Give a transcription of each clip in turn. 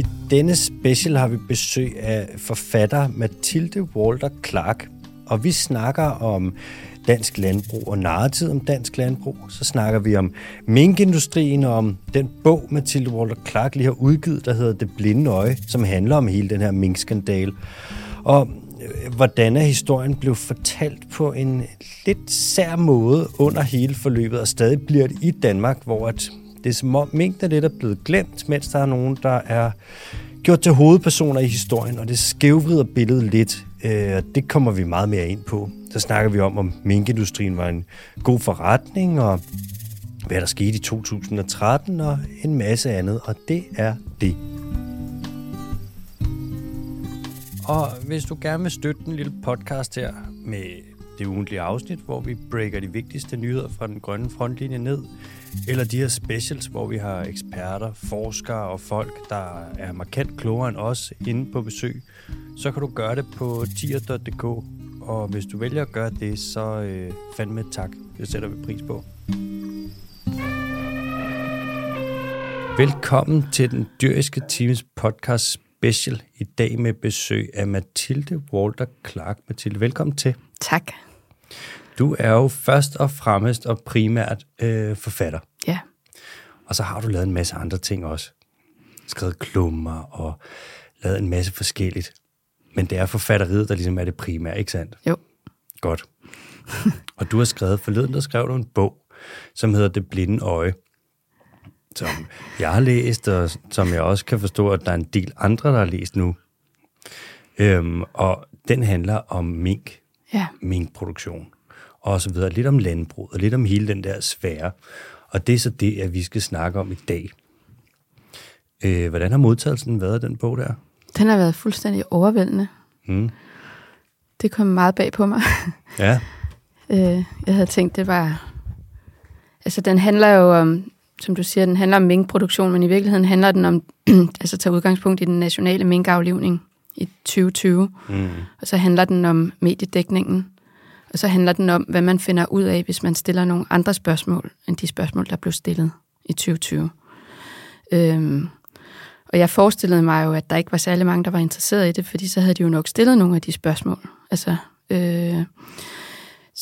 I denne special har vi besøg af forfatter Mathilde Walter Clark, og vi snakker om dansk landbrug og narretid om dansk landbrug. Så snakker vi om minkindustrien og om den bog, Mathilde Walter Clark lige har udgivet, der hedder Det blinde øje, som handler om hele den her minkskandale. Og hvordan historien blev fortalt på en lidt sær måde under hele forløbet, og stadig bliver det i Danmark, hvor det er som om mink er lidt er blevet glemt, mens der er nogen, der er gjort til hovedpersoner i historien, og det skævvrider billedet lidt. Det kommer vi meget mere ind på. Så snakker vi om minkindustrien var en god forretning, og hvad der skete i 2013, og en masse andet, og det er det. Og hvis du gerne vil støtte den lille podcast her med det ugentlige afsnit, hvor vi breaker de vigtigste nyheder fra den grønne frontlinje ned, eller de her specials, hvor vi har eksperter, forskere og folk, der er markant klogere end os inde på besøg, så kan du gøre det på tier.dk. Og hvis du vælger at gøre det, så fandme tak. Det sætter vi pris på. Velkommen til Den Dyriske Times podcast special i dag med besøg af Mathilde Walter Clark. Mathilde, velkommen til. Tak. Du er jo først og fremmest og primært forfatter. Ja. Og så har du lavet en masse andre ting også. Skrevet klummer og lavet en masse forskelligt. Men det er forfatteriet, der ligesom er det primære, ikke sandt? Jo. Godt. Og du har skrevet forleden, der skrev du en bog, som hedder Det blinde øje, som jeg har læst, og som jeg også kan forstå, at der er en del andre, der har læst nu. Og den handler om mink, ja. Minkproduktion, og så videre. Lidt om landbrug, og lidt om hele den der sfære. Og det er så det, at vi skal snakke om i dag. Hvordan har modtagelsen været af den bog der? Den har været fuldstændig overvældende. Mm. Det kom meget bag på mig. Ja. Jeg havde tænkt, det var... Altså, den handler jo om... Som du siger, den handler om minkproduktion, men i virkeligheden handler den om, altså tager udgangspunkt i den nationale minkaflivning i 2020, og så handler den om mediedækningen, og så handler den om, hvad man finder ud af, hvis man stiller nogle andre spørgsmål, end de spørgsmål, der blev stillet i 2020. Og jeg forestillede mig jo, at der ikke var særlig mange, der var interesseret i det, fordi så havde de jo nok stillet nogle af de spørgsmål. Altså...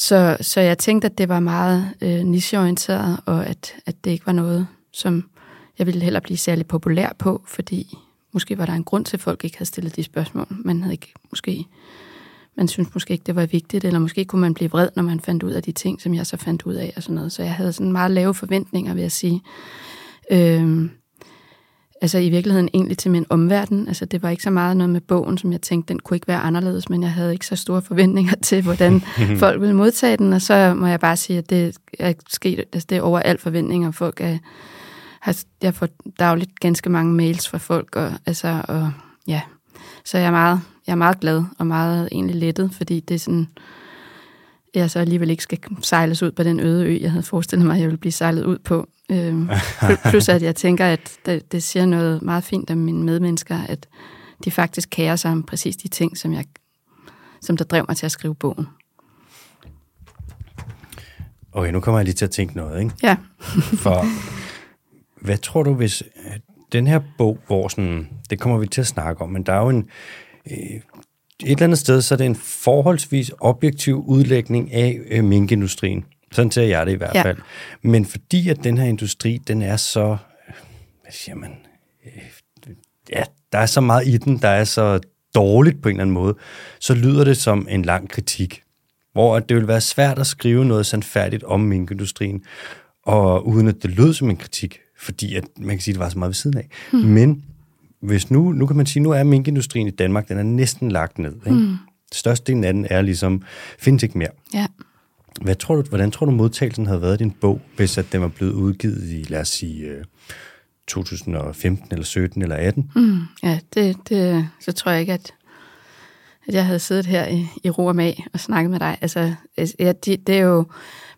Så jeg tænkte, at det var meget nicheorienteret, og at det ikke var noget, som jeg ville heller blive særlig populær på, fordi måske var der en grund til, at folk ikke havde stillet de spørgsmål. Man syntes måske ikke, det var vigtigt, eller måske kunne man blive vred, når man fandt ud af de ting, som jeg så fandt ud af og sådan noget. Så jeg havde sådan meget lave forventninger, vil jeg sige. Altså i virkeligheden egentlig til min omverden. Altså det var ikke så meget noget med bogen, som jeg tænkte, den kunne ikke være anderledes, men jeg havde ikke så store forventninger til, hvordan folk ville modtage den. Og så må jeg bare sige, at det er sket, altså det er over al forventninger. Jeg får dagligt ganske mange mails fra folk, og ja. Så jeg er meget glad og meget egentlig lettet, fordi det er sådan... jeg så alligevel ikke skal sejles ud på den øde ø, jeg havde forestillet mig, at jeg ville blive sejlet ud på. Plus at jeg tænker, at det siger noget meget fint om mine medmennesker, at de faktisk kærer sig om præcis de ting, som der drev mig til at skrive bogen. Okay, nu kommer jeg lige til at tænke noget, ikke? Ja. For hvad tror du, hvis den her bog, hvor sådan, det kommer vi til at snakke om, men der er jo en... et eller andet sted, så er det en forholdsvis objektiv udlægning af minkindustrien. Sådan ser jeg det i hvert fald. Men fordi at den her industri, den er så... Hvad siger man? Ja, der er så meget i den, der er så dårligt på en eller anden måde, så lyder det som en lang kritik, hvor det vil være svært at skrive noget sandfærdigt om minkindustrien, og uden at det lød som en kritik, fordi at, man kan sige, at det var så meget ved siden af. Hmm. Men... hvis nu kan man sige, nu er minkindustrien i Danmark, den er næsten lagt ned. Ikke? Mm. Størstedelen af den er ligesom, findes ikke mere. Ja. Hvordan tror du modtagelsen havde været i din bog, hvis at den var blevet udgivet i, lad os sige, 2015 eller 17 eller 18? Mm. Ja, det, så tror jeg ikke, at jeg havde siddet her i ro og mag og snakket med dig. Altså, ja, det er jo...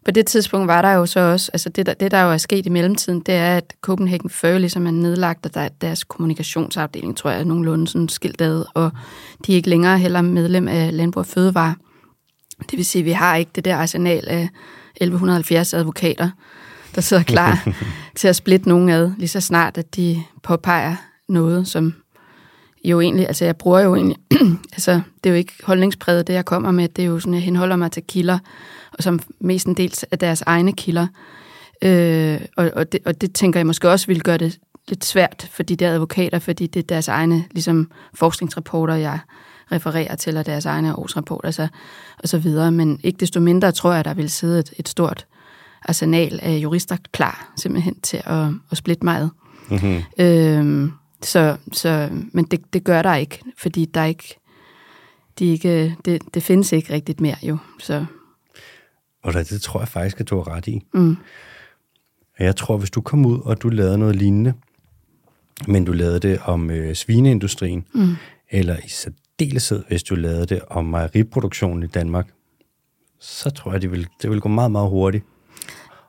På det tidspunkt var der jo så også, altså det der jo er sket i mellemtiden, det er, at Copenhagen Fur ligesom er nedlagt, og der er deres kommunikationsafdeling, tror jeg, nogenlunde sådan skilt ad, og de er ikke længere heller medlem af Landbrug og Fødevare. Det vil sige, at vi har ikke det der arsenal af 1170 advokater, der sidder klar til at splitte nogen ad, lige så snart, at de påpeger noget, som jo egentlig, altså jeg bruger jo egentlig, altså det er jo ikke holdningspræget, det jeg kommer med, det er jo sådan, jeg henholder mig til kilder, og som mestendels af deres egne kilder. Og det tænker jeg måske også vil gøre det lidt svært for de der advokater, fordi det er deres egne ligesom, forskningsrapporter, jeg refererer til, og deres egne årsrapporter altså, og så videre. Men ikke desto mindre tror jeg, der vil sidde et stort arsenal af jurister klar simpelthen til at splitte mig ad. Mm-hmm. Men det gør der ikke, fordi der ikke, det findes ikke rigtigt mere jo. Så. Og det tror jeg faktisk, at du har ret i. Mm. Jeg tror, hvis du kom ud, og du lavede noget lignende, men du lavede det om svineindustrien, eller i særdeleshed, hvis du lavede det om mejeriproduktionen i Danmark, så tror jeg, det ville gå meget, meget hurtigt.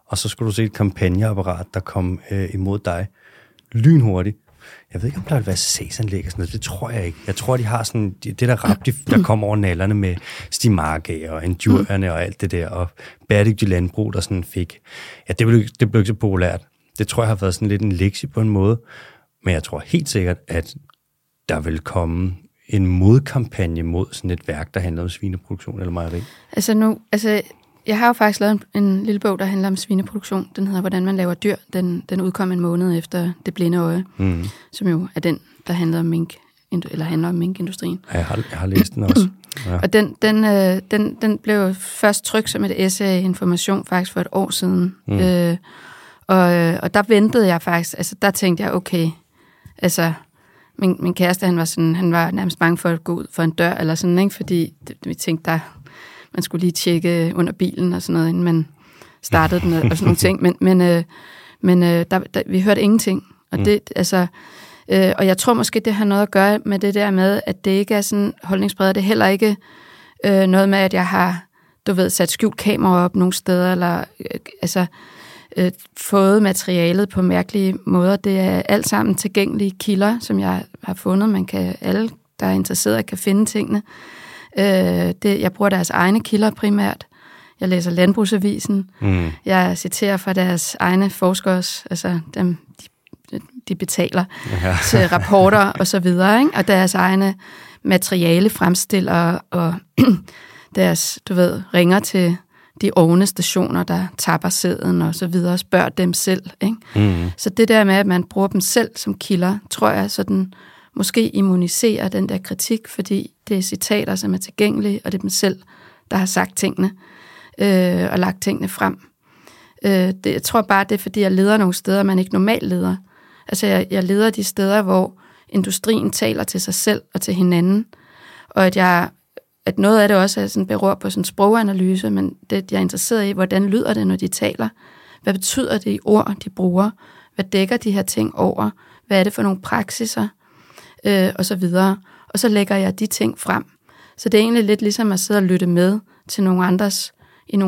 Og så skulle du se et kampagneapparat, der kom imod dig lynhurtigt. Jeg ved ikke, om der vil være sagsanlæg og sådan noget. Det tror jeg ikke. Jeg tror, de har sådan... Det der rap, der kommer over nallerne med Stimark og Enduroerne og alt det der, og bæredygtig landbrug, der sådan fik... Ja, det blev ikke så populært. Det tror jeg har været sådan lidt en lektie på en måde. Men jeg tror helt sikkert, at der vil komme en modkampagne mod sådan et værk, der handler om svineproduktion eller mejeri. Jeg har jo faktisk lavet en lille bog, der handler om svineproduktion. Den hedder Hvordan man laver dyr. Den udkom en måned efter Det blinde øje, som jo er den, der handler om minkindustrien. Ja, jeg har læst den også. Ja. Og den blev jo først trykt som et essay information faktisk for et år siden. Og der ventede jeg faktisk, altså der tænkte jeg, okay, altså... Min kæreste, han var nærmest bange for at gå ud for en dør, eller sådan, ikke? Fordi vi tænkte, man skulle lige tjekke under bilen og sådan noget, inden man startede den og sådan nogle ting. Men vi hørte ingenting. Og, og jeg tror måske, det har noget at gøre med det der med, at det ikke er sådan holdningsbredt. Det er heller ikke noget med, at jeg har, sat skjult kamera op nogle steder, eller fået materialet på mærkelige måder. Det er alt sammen tilgængelige kilder, som jeg har fundet. Alle, der er interesseret, kan finde tingene. Jeg bruger deres egne kilder primært. Jeg læser Landbrugsavisen. Jeg citerer fra deres egne forskers, altså dem, de betaler til rapporter og så videre, ikke? Og deres egne materiale fremstiller og deres, ringer til de ovne stationer, der tapper sæden og så videre, og spørger dem selv. Ikke? Så det der med, at man bruger dem selv som kilder, tror jeg, så den måske immuniserer den der kritik, fordi det er citater, som er tilgængelige, og det er dem selv, der har sagt tingene og lagt tingene frem. Jeg tror bare, det er, fordi jeg leder nogle steder, man ikke normalt leder. Altså, jeg leder de steder, hvor industrien taler til sig selv og til hinanden, og at noget af det også sådan, beror på sådan sproganalyse, men det, jeg er interesseret i, hvordan lyder det, når de taler? Hvad betyder det i ord, de bruger? Hvad dækker de her ting over? Hvad er det for nogle praksiser? Og så videre. Og så lægger jeg de ting frem. Så det er egentlig lidt ligesom at sidde og lytte med til nogle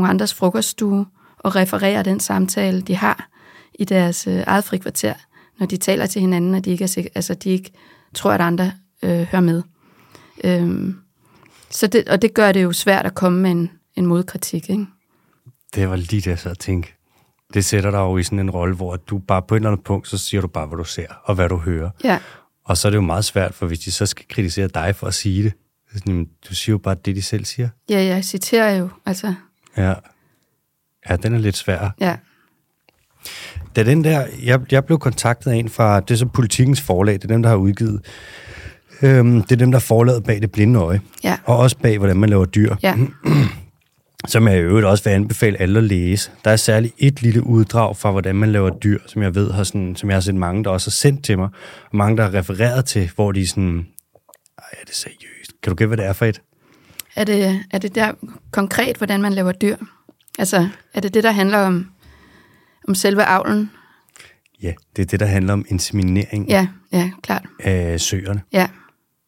andres frokoststue og referere den samtale, de har i deres eget frikvarter, når de taler til hinanden, og de ikke, de ikke tror, at andre hører med. Så det gør det jo svært at komme med en modkritik, ikke? Det var lige det, jeg sad og tænkte. Det sætter dig jo i sådan en rolle, hvor du bare på et eller andet punkt, så siger du bare, hvad du ser og hvad du hører. Ja. Og så er det jo meget svært, for hvis de så skal kritisere dig for at sige det, sådan, du siger jo bare det, de selv siger. Ja, jeg citerer jo, altså. Ja, den er lidt svær. Ja. Da den der, jeg blev kontaktet af en fra, det er så Politikens Forlag, det er dem, der har udgivet. Det er dem, der er forlaget bag Det blinde øje. Ja. Og også bag, hvordan man laver dyr. Ja. Som jeg i øvrigt også vil anbefale alle at læse. Der er særligt et lille uddrag fra, hvordan man laver dyr, som jeg ved har sådan, som jeg har set mange, der også har sendt til mig, og mange, der har refereret til, hvor de sådan, ej, er det seriøst? Kan du gætte, hvad det er for et? Er det der konkret, hvordan man laver dyr? Altså, er det det, der handler om selve avlen? Ja, det er det, der handler om inseminering. Ja, klart. Af søerne. Ja.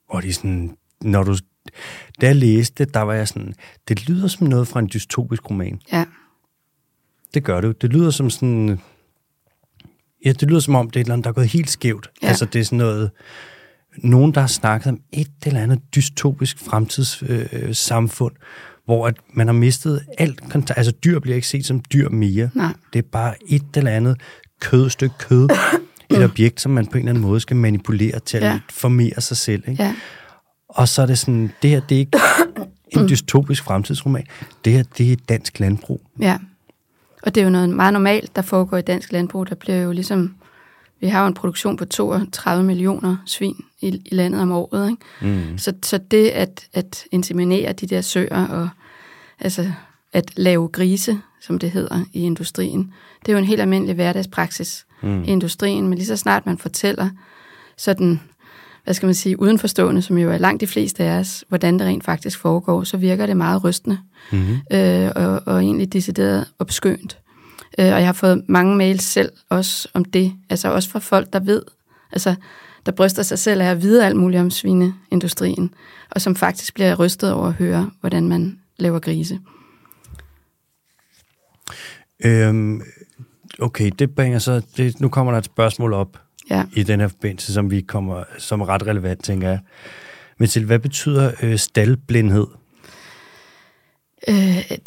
Og det er sådan, da jeg læste, der var jeg sådan, det lyder som noget fra en dystopisk roman. Ja. Det gør det jo. Det lyder som sådan, ja, det lyder som om, det er et eller andet, der er gået helt skævt. Ja. Altså, det er sådan noget, nogen, der har snakket om et eller andet dystopisk fremtidssamfund, hvor at man har mistet alt kontakt. Altså, dyr bliver ikke set som dyr mere. Nej. Det er bare et eller andet kødstykke kød, et objekt, som man på en eller anden måde skal manipulere til at formere sig selv. Ikke? Ja. Og så er det sådan, det her, det er ikke en dystopisk fremtidsroman. Det her, det er dansk landbrug. Ja, og det er jo noget meget normalt, der foregår i dansk landbrug. Der bliver jo ligesom, vi har jo en produktion på 32 millioner svin i landet om året. Ikke? Mm. Så det at inseminere de der søer og altså at lave grise, som det hedder i industrien, det er jo en helt almindelig hverdagspraksis i industrien. Men lige så snart man fortæller sådan, hvad skal man sige, udenforstående, som jo er langt de fleste af os, hvordan det rent faktisk foregår, så virker det meget rystende og egentlig decideret obskønt. Og jeg har fået mange mails selv også om det, altså også fra folk, der ved, altså der bryster sig selv af at vide alt muligt om svineindustrien, og som faktisk bliver rystet over at høre, hvordan man laver grise. Okay, det bringer så... Nu kommer der et spørgsmål op i den her forbindelse, som er ret relevant, tænker jeg. Men til, hvad betyder staldblindhed?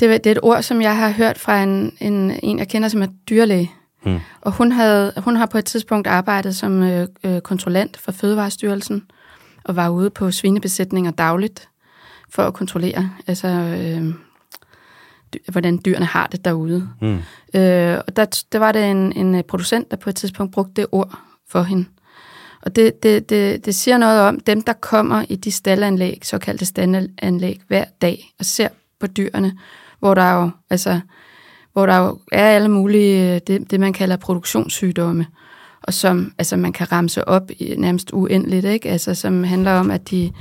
Det er et ord, som jeg har hørt fra en jeg kender, som er dyrlæge. Mm. Og hun har på et tidspunkt arbejdet som kontrollant for Fødevarestyrelsen, og var ude på svinebesætninger dagligt for at kontrollere... hvordan dyrene har det derude. Og der var det en producent, der på et tidspunkt brugte det ord for hende. Og det siger noget om dem, der kommer i de staldanlæg, såkaldte staldanlæg, hver dag, og ser på dyrene, hvor der jo er alle mulige, det man kalder produktionssygdomme, og som altså, man kan ramse op i, nærmest uendeligt, ikke? Altså, som handler om, at de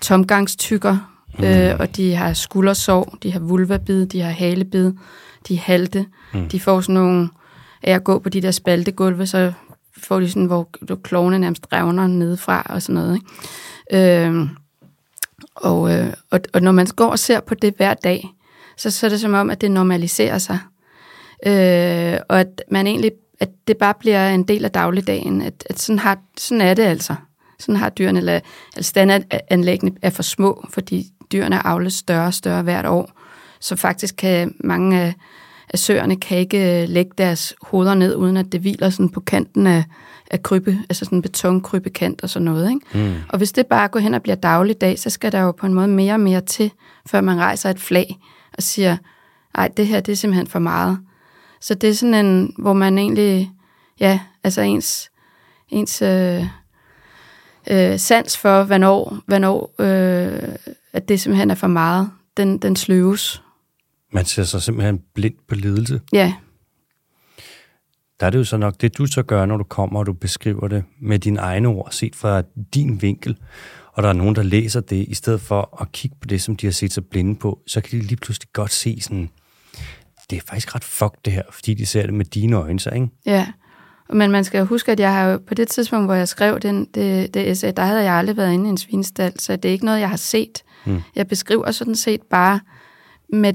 tomgangstykker, og de har skuldersår, de har vulvabid, de har halebid, de er halte. De får sådan nogle... Af at gå på de der spaltegulve, så får de sådan, hvor klovene nærmest revner nedefra og sådan noget. Ikke? Og når man går og ser på det hver dag, så er det som om, at det normaliserer sig. Og at man egentlig... At det bare bliver en del af dagligdagen. At sådan er det altså. Sådan har dyrene... Altså standardanlæggene er for små, fordi... Dyrene avles større og større hvert år, så faktisk kan mange af søerne kan ikke lægge deres hoveder ned, uden at det hviler sådan på kanten af krybbe, altså sådan en betonkrybekant og sådan noget. Ikke? Mm. Og hvis det bare går hen og bliver dagligdag, så skal der jo på en måde mere og mere til, før man rejser et flag og siger, ej, det her, det er simpelthen for meget. Så det er sådan en, hvor man egentlig, ja, altså ens sans for, hvornår at det simpelthen er for meget, den sløves. Man ser sig simpelthen blind på lidelse. Ja. Der er det jo så nok det, du så gør, når du kommer, og du beskriver det med dine egne ord, set fra din vinkel, og der er nogen, der læser det, i stedet for at kigge på det, som de har set sig blinde på, så kan de lige pludselig godt se sådan, det er faktisk ret fucked det her, fordi de ser det med dine øjne, så, ikke? Ja, men man skal huske, at jeg har jo, på det tidspunkt, hvor jeg skrev det essay, der havde jeg aldrig været inde i en svinestald, så det er ikke noget, jeg har set. Mm. Jeg beskriver sådan set bare med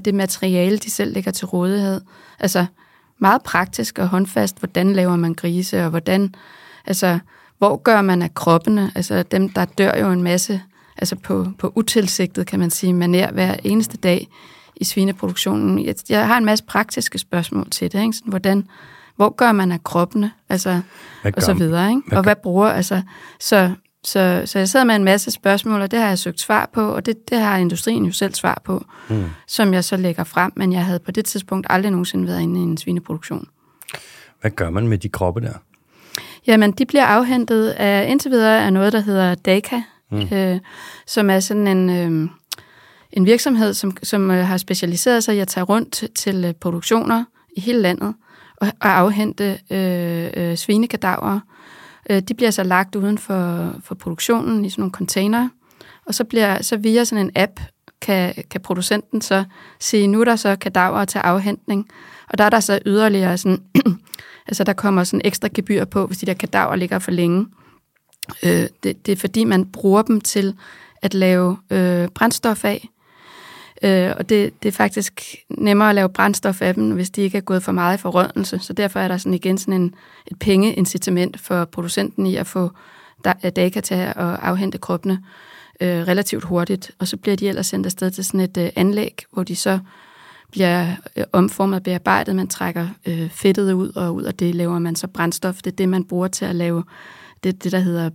det materiale, de selv lægger til rådighed. Altså meget praktisk og håndfast, hvordan laver man grise, og hvordan, altså, hvor gør man af kroppene? Altså dem, der dør jo en masse, altså på utilsigtet, kan man sige, manér hver eneste dag i svineproduktionen. Jeg har en masse praktiske spørgsmål til det, ikke? Sådan, hvor gør man af kroppene, altså, og så videre, ikke? Og hvad bruger, altså, så jeg sidder med en masse spørgsmål, og det har jeg søgt svar på, og det har industrien jo selv svar på, som jeg så lægger frem, men jeg havde på det tidspunkt aldrig nogensinde været inde i en svineproduktion. Hvad gør man med de kroppe der? Jamen, de bliver afhentet af, indtil videre af noget, der hedder DAKA, som er sådan en virksomhed, som har specialiseret sig i at tage rundt til produktioner i hele landet, og afhente svinekadaver. De bliver så lagt uden for produktionen i sådan nogle container, og så via sådan en app kan producenten så sige, nu er der så kadaver til afhentning, og der er der så yderligere sådan, altså der kommer sådan ekstra gebyr på, hvis de der kadaver ligger for længe. Det er fordi, man bruger dem til at lave brændstof af, og det er faktisk nemmere at lave brændstof af dem, hvis de ikke er gået for meget i forrådnelse. Så derfor er der sådan igen sådan et pengeincitament for producenten i at få DAKA til at afhente kroppene relativt hurtigt. Og så bliver de ellers sendt afsted til sådan et anlæg, hvor de så bliver omformet og bearbejdet. Man trækker fedtet ud, og ud af det laver man så brændstof. Det er det, man bruger til at lave det der hedder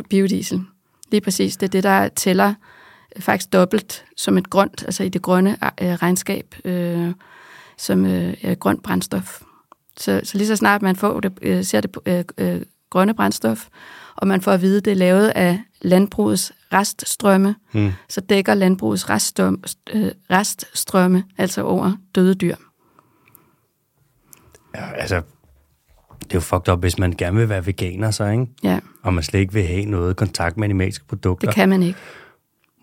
biodiesel. Lige præcis. Det er det, der tæller faktisk dobbelt som et grønt, altså i det grønne regnskab, som grønt brændstof. Så lige så snart man får det, ser det grønne brændstof, og man får at vide, det er lavet af landbrugets reststrømme, så dækker landbrugets reststrømme altså over døde dyr. Ja, altså, det er jo fucked up, hvis man gerne vil være veganer, så, ikke? Ja. Og man slet ikke vil have noget kontakt med animalske produkter. Det kan man ikke.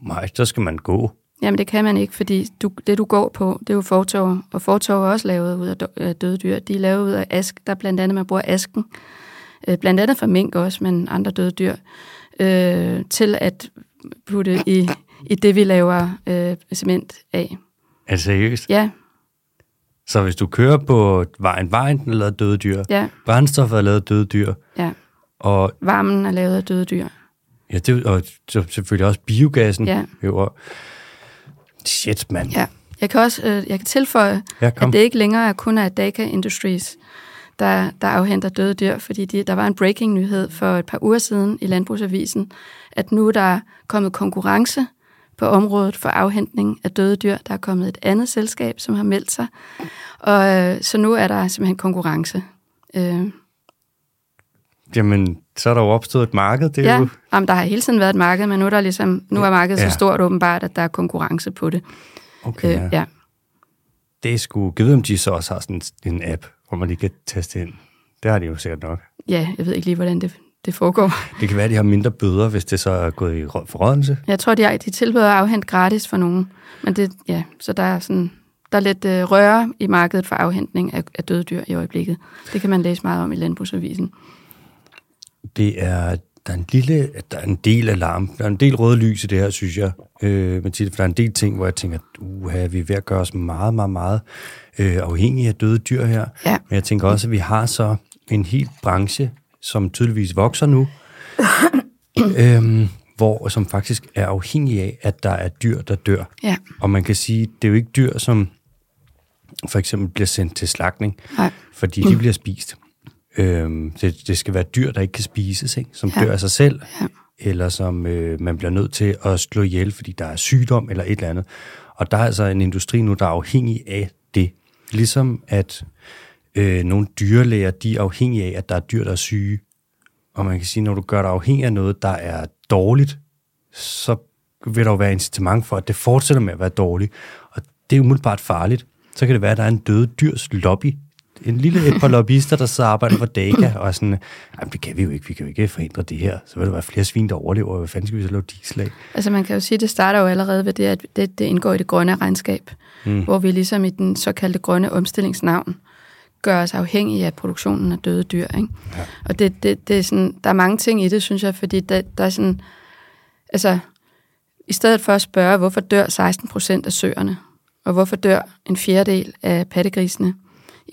Nej, så skal man gå. Jamen, det kan man ikke, fordi det, du går på, det er jo fortov, og fortov er også lavet ud af døde dyr. De er lavet ud af ask, der blandt andet, man bruger asken, blandt andet fra mink også, men andre døde dyr, til at putte i det, vi laver cement af. Er det seriøst? Ja. Så hvis du kører på vejen er lavet døde dyr, ja. Brændstoffet er lavet døde dyr, ja. Og varmen er lavet af døde dyr. Ja, det, og selvfølgelig også biogassen. Ja. Jo. Shit, mand. Ja. Jeg kan tilføje, at det ikke længere kun er DAKA Industries, der afhenter døde dyr, fordi der var en breaking nyhed for et par uger siden i Landbrugsavisen, at nu der er kommet konkurrence på området for afhentning af døde dyr. Der er kommet et andet selskab, som har meldt sig, og så nu er der simpelthen konkurrence. Jamen, så er der jo opstået et marked. Det er ja, jo... Jamen, der har hele tiden været et marked, men nu er markedet så stort åbenbart, at der er konkurrence på det. Okay, ja. Det er sgu... Jeg ved, om de så også har sådan en app, hvor man lige kan teste ind. Det har de jo sikkert nok. Ja, jeg ved ikke lige, hvordan det foregår. Det kan være, at de har mindre bøder, hvis det så er gået i forrådelse. Jeg tror, de tilbyder afhent gratis for nogen. Men det, ja, så der er lidt røre i markedet for afhentning af døde dyr i øjeblikket. Det kan man læse meget om i Landbrugsavisen. Der er en del alarm, der er en del røde lys i det her, synes jeg, Mathilde, for der er en del ting, hvor jeg tænker, vi er ved at gøre os meget, meget, meget afhængige af døde dyr her. Ja. Men jeg tænker også, at vi har så en hel branche, som tydeligvis vokser nu, som faktisk er afhængig af, at der er dyr, der dør. Ja. Og man kan sige, det er jo ikke dyr, som for eksempel bliver sendt til slagtning, fordi de bliver spist. Det skal være dyr, der ikke kan spises, ikke? Som dør af sig selv, eller som man bliver nødt til at slå ihjel, fordi der er sygdom eller et eller andet. Og der er altså en industri nu, der er afhængig af det. Ligesom at nogle dyrlæger, de er afhængige af, at der er dyr, der er syge. Og man kan sige, når du gør dig afhængig af noget, der er dårligt, så vil der jo være incitament for, at det fortsætter med at være dårligt. Og det er jo umiddelbart farligt. Så kan det være, at der er en døde dyrs lobby, et par lobbyister, der så arbejder for DAKA, og sådan, det kan vi jo ikke, vi kan jo ikke forhindre det her, så vil der være flere svin, der overlever, og hvad fanden skal vi så lave diesel af? Altså man kan jo sige, at det starter jo allerede ved det, at det indgår i det grønne regnskab, hvor vi ligesom i den såkaldte grønne omstillingsnavn gør os afhængige af produktionen af døde dyr, ikke? Ja. Og det er sådan, der er mange ting i det, synes jeg, fordi der er sådan, altså i stedet for at spørge, hvorfor dør 16% af søerne, og hvorfor dør en fjerdedel af pattegrisene,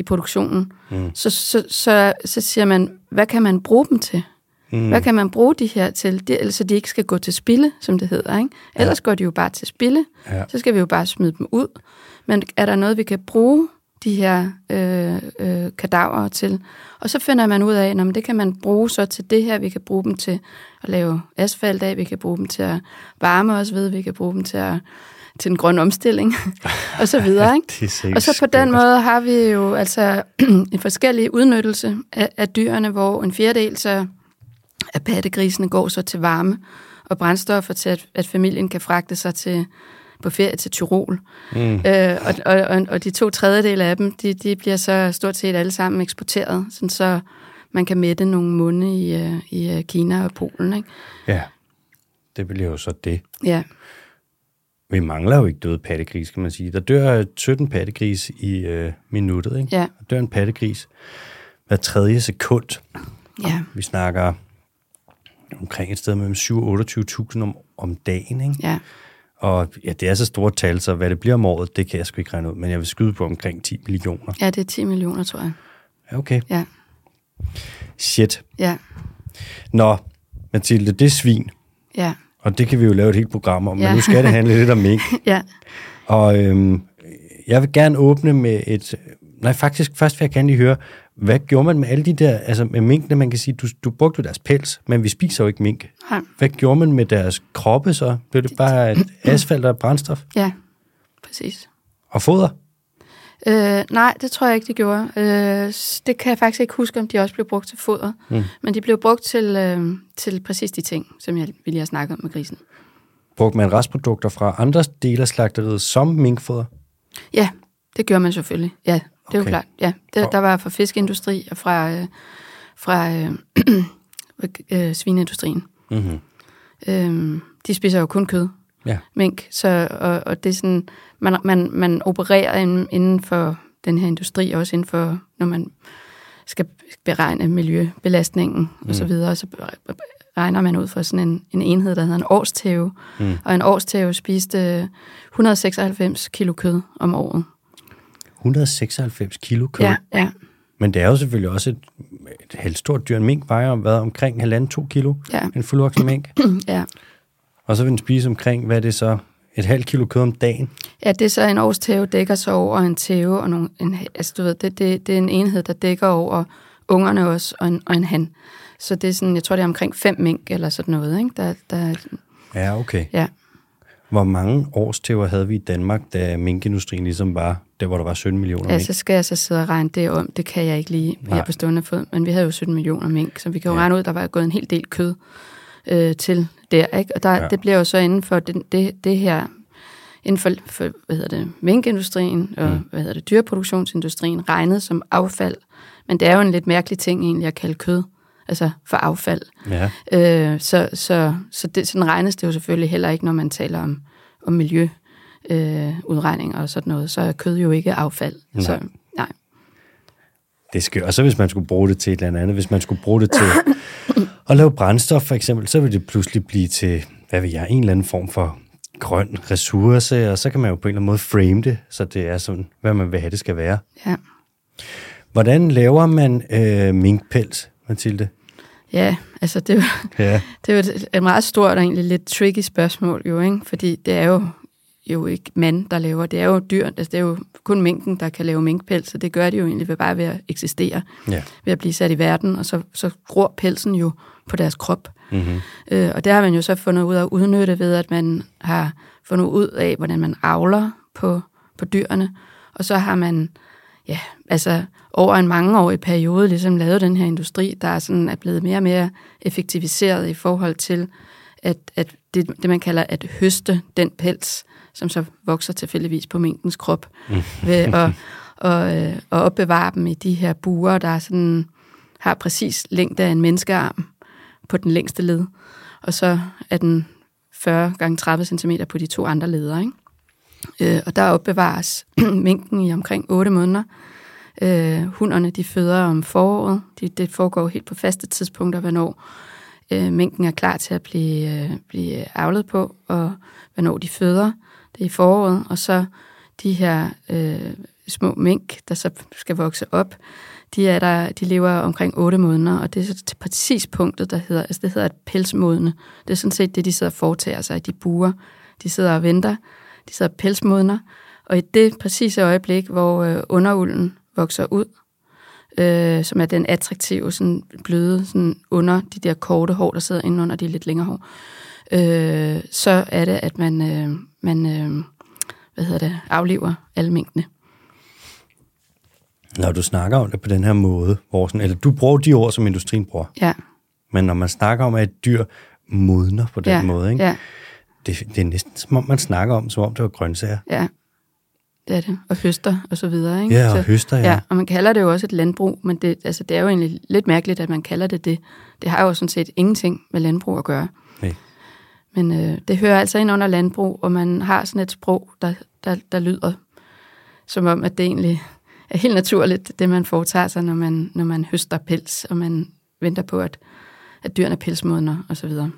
i produktionen, så siger man, hvad kan man bruge dem til? Hvad kan man bruge de her til? Så de ikke skal gå til spilde, som det hedder, ikke? Ellers går de jo bare til spilde. Ja. Så skal vi jo bare smide dem ud. Men er der noget, vi kan bruge de her kadaver til? Og så finder man ud af, at det kan man bruge så til det her. Vi kan bruge dem til at lave asfalt af, vi kan bruge dem til at varme os ved, vi kan bruge dem til at til en grøn omstilling, og så videre. Ikke? Og så på den måde har vi jo altså en forskellig udnyttelse af dyrene, hvor en fjerdedel så af pattegrisene går så til varme og brændstoffer til, at familien kan fragte sig på ferie til Tyrol. Og de 2/3 af dem, de bliver så stort set alle sammen eksporteret, sådan så man kan mætte nogle munde i Kina og Polen. Ikke? Ja, det bliver jo så det. Ja. Vi mangler jo ikke døde pattegris, kan man sige. Der dør 17 pattegris i minuttet, ikke? Ja. Der dør en pattegris hver 3. sekund. Ja. Vi snakker omkring et sted mellem 7.000 og 28.000 om dagen, ikke? Ja. Og ja, det er så store tal, så hvad det bliver om året, det kan jeg sgu ikke regne ud, men jeg vil skyde på omkring 10 millioner. Ja, det er 10 millioner, tror jeg. Ja, okay. Ja. Shit. Ja. Nå, Mathilde, det er svin. Ja. Og det kan vi jo lave et helt program om, men nu skal det handle lidt om mink. Ja. Og jeg vil gerne åbne med et... Nej, faktisk først vil jeg gerne lige høre, hvad gjorde man med alle de der... Altså med minkene, man kan sige, du brugte deres pels, men vi spiser jo ikke mink. Ja. Hvad gjorde man med deres kroppe så? Blev det bare et asfalt og brændstof? Ja, præcis. Og foder? Nej, det tror jeg ikke, de gjorde. Det kan jeg faktisk ikke huske, om de også blev brugt til foder. Mm. Men de blev brugt til præcis de ting, som jeg ville have snakket om med grisen. Brugte man restprodukter fra andre dele af slagteriet som minkfoder? Ja, det gjorde man selvfølgelig. Ja, det er jo klart. Ja, der var fra fiskeindustri og fra svineindustrien. Mm-hmm. De spiser jo kun kød. Ja. Mink, så, og det er sådan, man opererer inden for den her industri, også inden for, når man skal beregne miljøbelastningen og så videre, så regner man ud for sådan en enhed, der hedder en årstæve, og en årstæve spiste 196 kilo kød om året. 196 kilo kød? Ja, ja. Men det er jo selvfølgelig også et helt stort dyr. En mink vejer hvad, omkring 1,5-2 kilo, en fuldvoksen mink. Ja. Og så vil den spise omkring, hvad er det så? 0,5 kilo kød om dagen? Ja, det er så en årstæve, dækker så over en tæve, og altså du ved, det er en enhed, der dækker over ungerne også, og en han. Så det er sådan, jeg tror, det er omkring 5 mink, eller sådan noget, ikke? Der... Ja, okay. Ja. Hvor mange årstæver havde vi i Danmark, da minkindustrien ligesom var, der hvor der var 17 millioner mink? Ja, så skal jeg så sidde og regne det om, det kan jeg ikke lige her på stående fod, men vi havde jo 17 millioner mink, så vi kan jo regne ud, der var gået en hel del kød til der, ikke? Og det bliver jo så inden for det her, inden for hvad hedder det, minkindustrien og hvad hedder det, dyreproduktionsindustrien, regnet som affald. Men det er jo en lidt mærkelig ting egentlig at kalde kød, altså for affald. Ja. Så det, sådan regnes det jo selvfølgelig heller ikke, når man taler om miljøudregninger og sådan noget. Så er kød jo ikke affald. Nej. Så, nej. Det skal, og så hvis man skulle bruge det til et eller andet, hvis man skulle bruge det til... Og lave brændstof for eksempel, så vil det pludselig blive til, hvad ved jeg, en eller anden form for grøn ressource, og så kan man jo på en eller anden måde frame det, så det er sådan, hvad man vil have, det skal være. Ja. Hvordan laver man minkpels, Mathilde? Ja, altså det er jo et meget stort og egentlig lidt tricky spørgsmål jo, ikke? Fordi det er jo ikke mand, der laver, det er jo dyr, altså det er jo kun minken, der kan lave minkpels, og det gør de jo egentlig bare ved at eksistere, ved at blive sat i verden, og så gror pelsen jo på deres krop. Mm-hmm. Og det har man jo så fundet ud af at udnytte ved, at man har fundet ud af, hvordan man avler på dyrene, og så har man, ja, altså over en mangeårig periode ligesom lavet den her industri, der sådan er blevet mere og mere effektiviseret i forhold til, at det man kalder at høste den pels, som så vokser tilfældigvis på minkens krop, ved at opbevare dem i de her buer, der sådan har præcis længde af en menneskearm på den længste led, og så er den 40 x 30 centimeter på de 2 andre leder, ikke? Og der opbevares minken i omkring 8 måneder. Hunderne, de føder om foråret. Det foregår helt på faste tidspunkter, hvornår minken er klar til at blive avlet på, og hvornår de føder. Det er i foråret, og så de her små mink, der så skal vokse op, de lever omkring 8 måneder, og det er så til præcis punktet, der hedder, altså det hedder et pelsmodne. Det er sådan set det, de sidder og foretager sig i de buer. De sidder og venter, de sidder og pelsmodner, og i det præcise øjeblik, hvor underulden vokser ud, som er den attraktive, sådan bløde, sådan under de der korte hår, der sidder inde under de lidt længere hår, så er det, at man afliver alle minkene. Når du snakker om det på den her måde, eller du bruger de ord, som industrien bruger, men når man snakker om, at et dyr modner på den måde, ikke? Ja. Det er næsten som om, man snakker om, som om det var grøntsager. Ja, det er det. Og høster og så videre, ikke? Ja, og høster, ja. Og man kalder det jo også et landbrug, men det er jo egentlig lidt mærkeligt, at man kalder det det. Det har jo sådan set ingenting med landbrug at gøre. Nej. Men det hører altså ind under landbrug, og man har sådan et sprog, der lyder, som om, at det egentlig er helt naturligt, det man foretager sig, når man høster pels, og man venter på, at dyrene pelsmodner og så videre.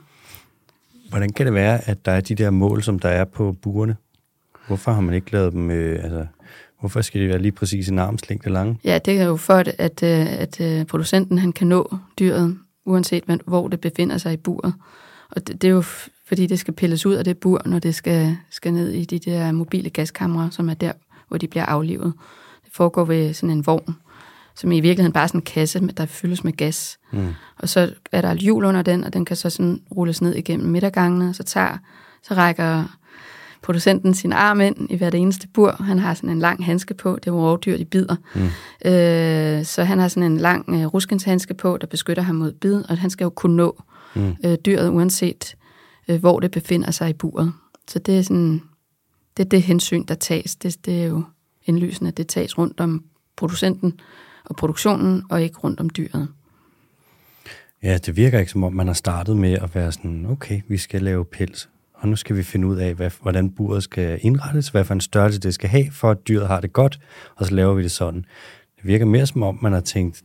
Hvordan kan det være, at der er de der mål, som der er på burene? Hvorfor har man ikke lavet dem, hvorfor skal de være lige præcis en armslængde lange? Ja, det er jo for, at producenten han kan nå dyret, uanset hvor det befinder sig i buret. Og det er jo fordi det skal pilles ud af det bur, når det skal ned i de der mobile gaskamre, som er der, hvor de bliver aflivet. Det foregår ved sådan en vogn, som i virkeligheden bare er sådan en kasse, der fyldes med gas. Mm. Og så er der et hjul under den, og den kan så sådan rulles ned igennem midtergangene, og så rækker producenten sin arm ind i hvert eneste bur. Han har sådan en lang handske på. Det er jo rovdyr, de bider. Mm. Så han har sådan en lang ruskinshandske på, der beskytter ham mod bid, og han skal jo kunne nå dyret, uanset hvor det befinder sig i buret. Så det er sådan, det er det hensyn, der tages. Det er jo indlysende, at det tages rundt om producenten og produktionen, og ikke rundt om dyret. Ja, det virker ikke, som om man har startet med at være sådan, okay, vi skal lave pels, og nu skal vi finde ud af, hvordan buret skal indrettes, hvad for en størrelse det skal have, for at dyret har det godt, og så laver vi det sådan. Det virker mere, som om man har tænkt,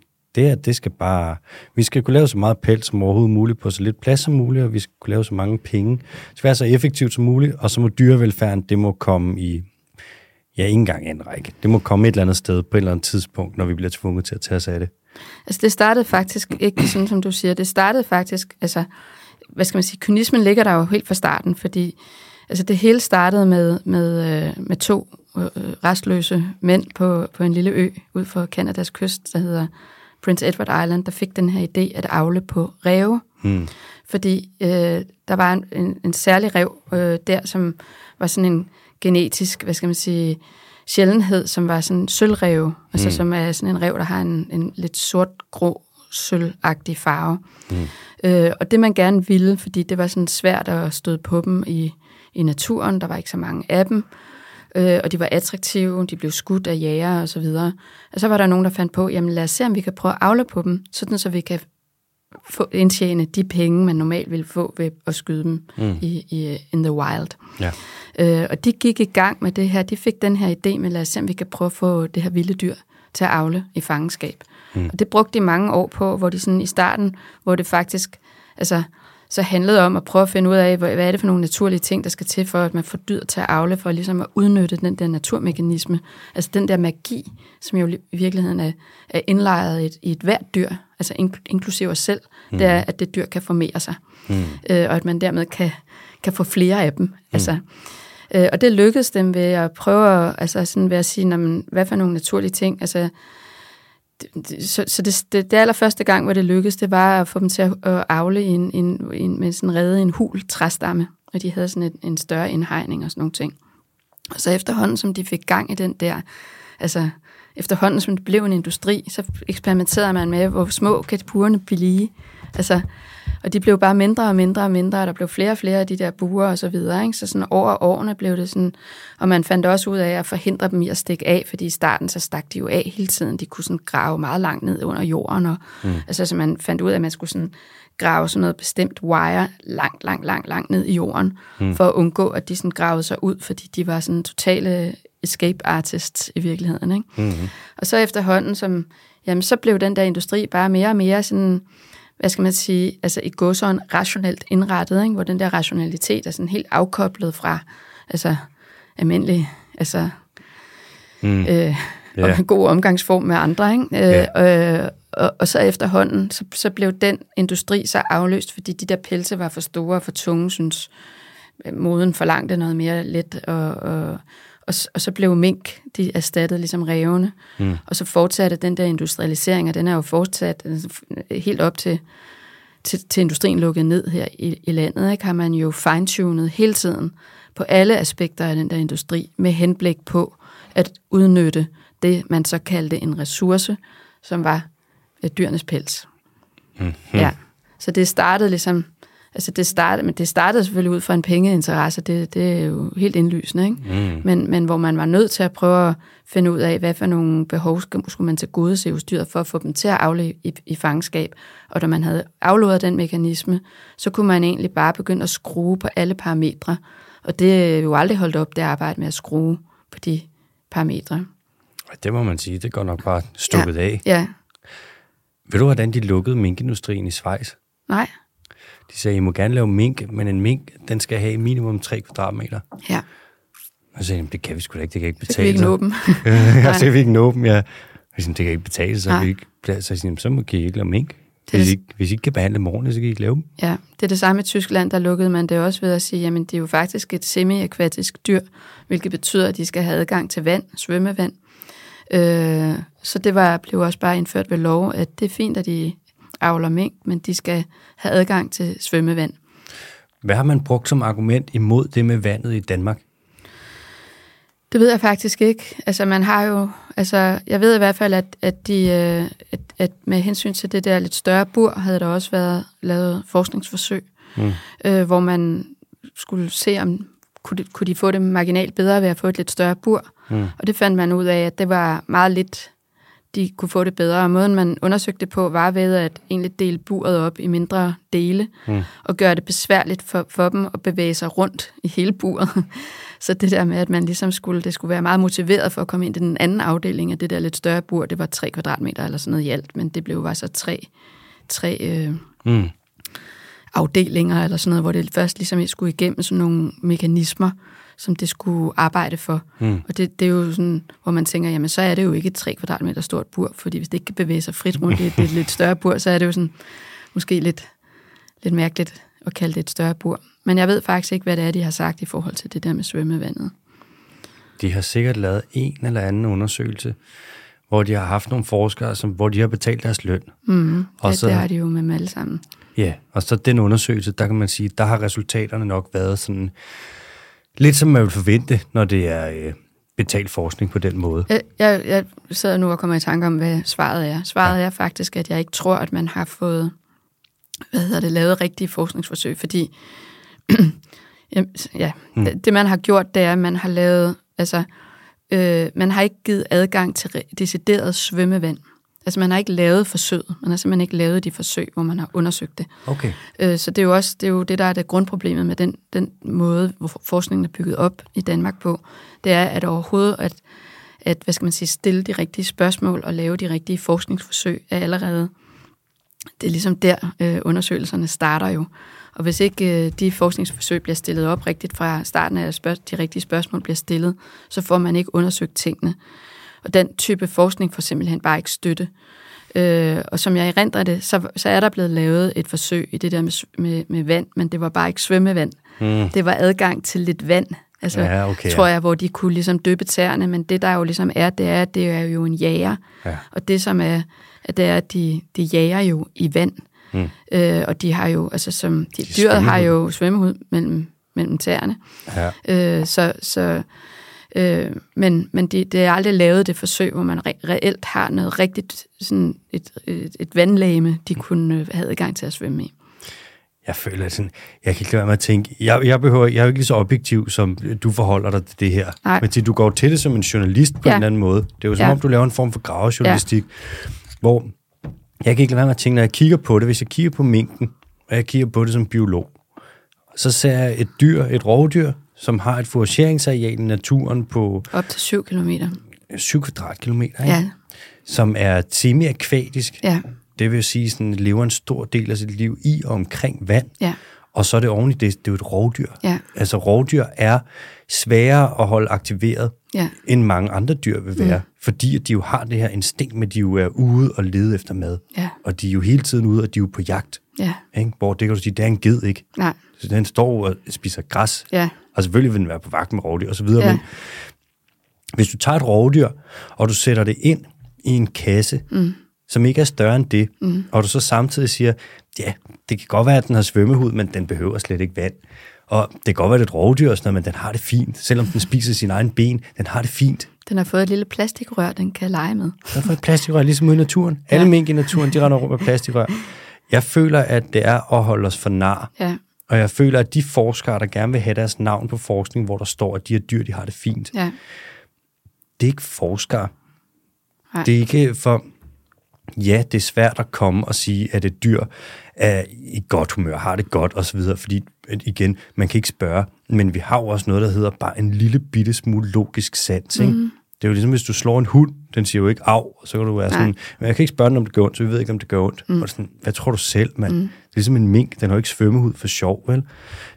vi skal kunne lave så meget pels som overhovedet muligt, på så lidt plads som muligt, og vi skal kunne lave så mange penge. Det skal være så effektivt som muligt, og så må dyrevelfærden, det må komme i, ja, ikke engang en række. Det må komme et eller andet sted på et eller andet tidspunkt, når vi bliver tvunget til at tage os af det. Altså det startede faktisk ikke sådan, som du siger. Det startede faktisk, altså, hvad skal man sige, kynismen ligger der jo helt fra starten, fordi altså, det hele startede med to restløse mænd på en lille ø ud for Kanadas kyst, der hedder Prince Edward Island, der fik den her idé at avle på ræve. Hmm. Fordi der var en særlig ræv der, som var sådan en genetisk, hvad skal man sige, sjældenhed, som var sådan en sølvræve, altså som er sådan en ræv, der har en lidt sort-grå, sølvagtig farve. Mm. Og det man gerne ville, fordi det var sådan svært at støde på dem i naturen, der var ikke så mange af dem, og de var attraktive, de blev skudt af jæger og så videre. Og så var der nogen, der fandt på, jamen lad os se, om vi kan prøve at avle på dem, sådan så vi kan indtjene de penge, man normalt ville få ved at skyde dem in the wild. Ja. Og de gik i gang med det her. De fik den her idé med, lad os se, om vi kan prøve at få det her vilde dyr til at avle i fangenskab. Mm. Og det brugte de mange år på, hvor de sådan i starten, hvor det faktisk altså, så handlede om at prøve at finde ud af, hvad er det for nogle naturlige ting, der skal til for, at man får dyr til at avle, for ligesom at udnytte den der naturmekanisme. Altså den der magi, som jo i virkeligheden er indlejret i et hvert dyr, altså inklusive os selv, det er, at det dyr kan formere sig. Mm. Og at man dermed kan få flere af dem. Altså, og det lykkedes dem ved at prøve at, altså sådan ved at sige, hvad for nogle naturlige ting, altså så det allerførste gang, hvor det lykkedes, det var at få dem til at avle med sådan en rede, en hul træstamme, og de havde sådan en større indhegning og sådan nogle ting. Og så efterhånden, som de fik gang i den der, altså efterhånden, som det blev en industri, så eksperimenterede man med, hvor små kan burene blive, altså, og de blev bare mindre og mindre og mindre, og der blev flere og flere af de der burer og så videre, ikke? Så sådan over årene blev det sådan, og man fandt også ud af at forhindre dem i at stikke af, fordi i starten så stak de jo af hele tiden, de kunne sådan grave meget langt ned under jorden, og altså så man fandt ud af, at man skulle sådan grave sådan noget bestemt wire langt ned i jorden, for at undgå, at de sådan gravede sig ud, fordi de var sådan totale escape artists i virkeligheden, ikke? Mm-hmm. Og så efterhånden, så blev den der industri bare mere og mere sådan, hvad skal man sige, altså i gåsøjne rationelt indrettet, ikke? Hvor den der rationalitet er sådan helt afkoblet fra altså almindelig, altså en god omgangsform med andre, ikke? Og så efterhånden, så blev den industri så afløst, fordi de der pelse var for store og for tunge, synes moden forlangte noget mere let, og så blev mink, de erstattet ligesom rævene, og så fortsatte den der industrialisering, og den er jo fortsat helt op til industrien lukket ned her i landet, ikke? Har man jo fine-tunet hele tiden på alle aspekter af den der industri, med henblik på at udnytte det, man så kaldte en ressource, som var dyrenes pels. Ja. Så det startede ligesom, altså det startede selvfølgelig ud fra en pengeinteresse, det er jo helt indlysende, ikke? Men hvor man var nødt til at prøve at finde ud af, hvad for nogle behov skulle man tilgodese hos dyret for at få dem til at afle i fangenskab. Og da man havde aflodret den mekanisme, så kunne man egentlig bare begynde at skrue på alle parametre. Og det er jo aldrig holdt op, det arbejde med at skrue på de parametre. Det må man sige, det går nok bare stukket af. Ja. Ved du, hvordan de lukkede minkindustrien i Schweiz? Nej. De sagde, I må gerne lave mink, men en mink, den skal have minimum 3 kvadratmeter. Ja. Og så sagde, det kan vi sgu da ikke, det kan ikke betale sig. Så kan vi ikke nå dem, ja. Det kan ikke betale sig, så må I ikke lave mink. Hvis I ikke kan behandle morgenen, så kan I ikke lave dem. Ja, det er det samme i Tyskland, der lukkede man det også ved at sige, jamen det er jo faktisk et semi-akvatisk dyr, hvilket betyder, at de skal have adgang til vand, svømmevand. Så det blev også bare indført ved lov, at det er fint, at de avler mink, men de skal have adgang til svømmevand. Hvad har man brugt som argument imod det med vandet i Danmark? Det ved jeg faktisk ikke. Altså, man har jo... Altså, jeg ved i hvert fald, at med hensyn til det der lidt større bur, havde der også været lavet forskningsforsøg, hvor man skulle se, om kunne de få det marginalt bedre ved at få et lidt større bur. Og det fandt man ud af, at det var meget lidt, de kunne få det bedre. Og måden, man undersøgte det på, var ved at egentlig dele buret op i mindre dele, og gøre det besværligt for dem at bevæge sig rundt i hele buret. Så det der med, at man ligesom det skulle være meget motiveret for at komme ind i den anden afdeling af det der lidt større bur, det var 3 kvadratmeter eller sådan noget i alt, men det blev bare så tre afdelinger eller sådan noget, hvor det først ligesom skulle igennem sådan nogle mekanismer, som det skulle arbejde for. Og det er jo sådan, hvor man tænker, jamen så er det jo ikke et 3 kvadratmeter stort bur, fordi hvis det ikke kan bevæge sig frit rundt i et lidt større bur, så er det jo sådan måske lidt mærkeligt at kalde det et større bur. Men jeg ved faktisk ikke, hvad det er, de har sagt i forhold til det der med svømmevandet. De har sikkert lavet en eller anden undersøgelse, hvor de har haft nogle forskere, hvor de har betalt deres løn. Og så, det har de jo med dem alle sammen. Ja, og så den undersøgelse, der kan man sige, der har resultaterne nok været sådan lidt som man vil forvente, når det er betalt forskning på den måde. Jeg sidder nu og kommer i tanke om, hvad svaret er. Svaret er faktisk, at jeg ikke tror, at man har fået lavet rigtige forskningsforsøg, fordi det man har gjort, det er, at man har lavet, altså, man har ikke givet adgang til decideret svømmevand. Altså, man har ikke lavet forsøget. Man har simpelthen ikke lavet de forsøg, hvor man har undersøgt det. Okay. Så det er jo også det, der er det grundproblemet med den måde, hvor forskningen er bygget op i Danmark på. Det er, at overhovedet at hvad skal man sige, stille de rigtige spørgsmål og lave de rigtige forskningsforsøg er allerede. Det er ligesom der, undersøgelserne starter jo. Og hvis ikke de forskningsforsøg bliver stillet op rigtigt fra starten af, de rigtige spørgsmål bliver stillet, så får man ikke undersøgt tingene. Og den type forskning får simpelthen bare ikke støtte. Og som jeg erindrer det, så er der blevet lavet et forsøg i det der med vand, men det var bare ikke svømmevand. Det var adgang til lidt vand, altså, tror jeg, hvor de kunne ligesom døbe tæerne, men det der jo ligesom er, det er jo en jager. Ja. Og det som er, det er, at de jager jo i vand. Og de har jo, altså som dyret har jo svømmehud mellem tæerne. Ja. Men det er aldrig lavet det forsøg, hvor man reelt har noget rigtigt, sådan et vandlægeme, de kunne have adgang til at svømme i. Jeg føler sådan, jeg kan ikke være med at tænke, jeg er jo ikke lige så objektiv, som du forholder dig til det her. Nej. Men til, du går til det som en journalist på en anden måde. Det er jo som om, du laver en form for gravejournalistik, hvor jeg kan ikke lade være med at tænke, når jeg kigger på det, hvis jeg kigger på minken, og jeg kigger på det som biolog, så ser jeg et rovdyr, som har et fourageringsareal i naturen på... Op til 7 kilometer. 7 kvadratkilometer, ikke? Ja. Som er semi-akvatisk. Ja. Det vil sige, sådan lever en stor del af sit liv i og omkring vand. Ja. Og så er det oven i det, det er jo et rovdyr. Ja. Altså rovdyr er sværere at holde aktiveret, end mange andre dyr vil være. Fordi at de jo har det her instinkt med, at de jo er ude og lede efter mad. Ja. Og de er jo hele tiden ude, og de er jo på jagt. Ja. Ikke? Hvor det kan du sige, det er en ged, ikke? Nej. Så den står og spiser græs. Ja. Og selvfølgelig vil den være på vagt med rovdyr og så videre. Ja. Men hvis du tager et rovdyr, og du sætter det ind i en kasse, som ikke er større end det, og du så samtidig siger, ja, det kan godt være, at den har svømmehud, men den behøver slet ikke vand. Og det kan godt være, at det er et rovdyr og sådan noget, men den har det fint. Selvom den spiser sin egen ben, den har det fint. Den har fået et lille plastikrør, den kan lege med. Den har fået et plastikrør, ligesom ude i naturen. Ja. Alle mink i naturen, de render rundt med plastikrør. Jeg føler, at det er at holde os for nar. Ja. Og jeg føler, at de forskere, der gerne vil have deres navn på forskning, hvor der står, at de her dyr, de har det fint. Ja. Det er ikke forskere. Nej. Det er ikke for... Ja, det er svært at komme og sige, at et dyr er i godt humør, har det godt osv., fordi igen, man kan ikke spørge, men vi har jo også noget, der hedder bare en lille bitte smule logisk sans, ikke? Det er jo ligesom, hvis du slår en hund, den siger jo ikke af, så kan du være sådan, men jeg kan ikke spørge den, om det gør ondt, så vi ved ikke, om det gør ondt. Og sådan, hvad tror du selv, mand? Det er ligesom en mink, den har jo ikke svømmehud for sjov, vel?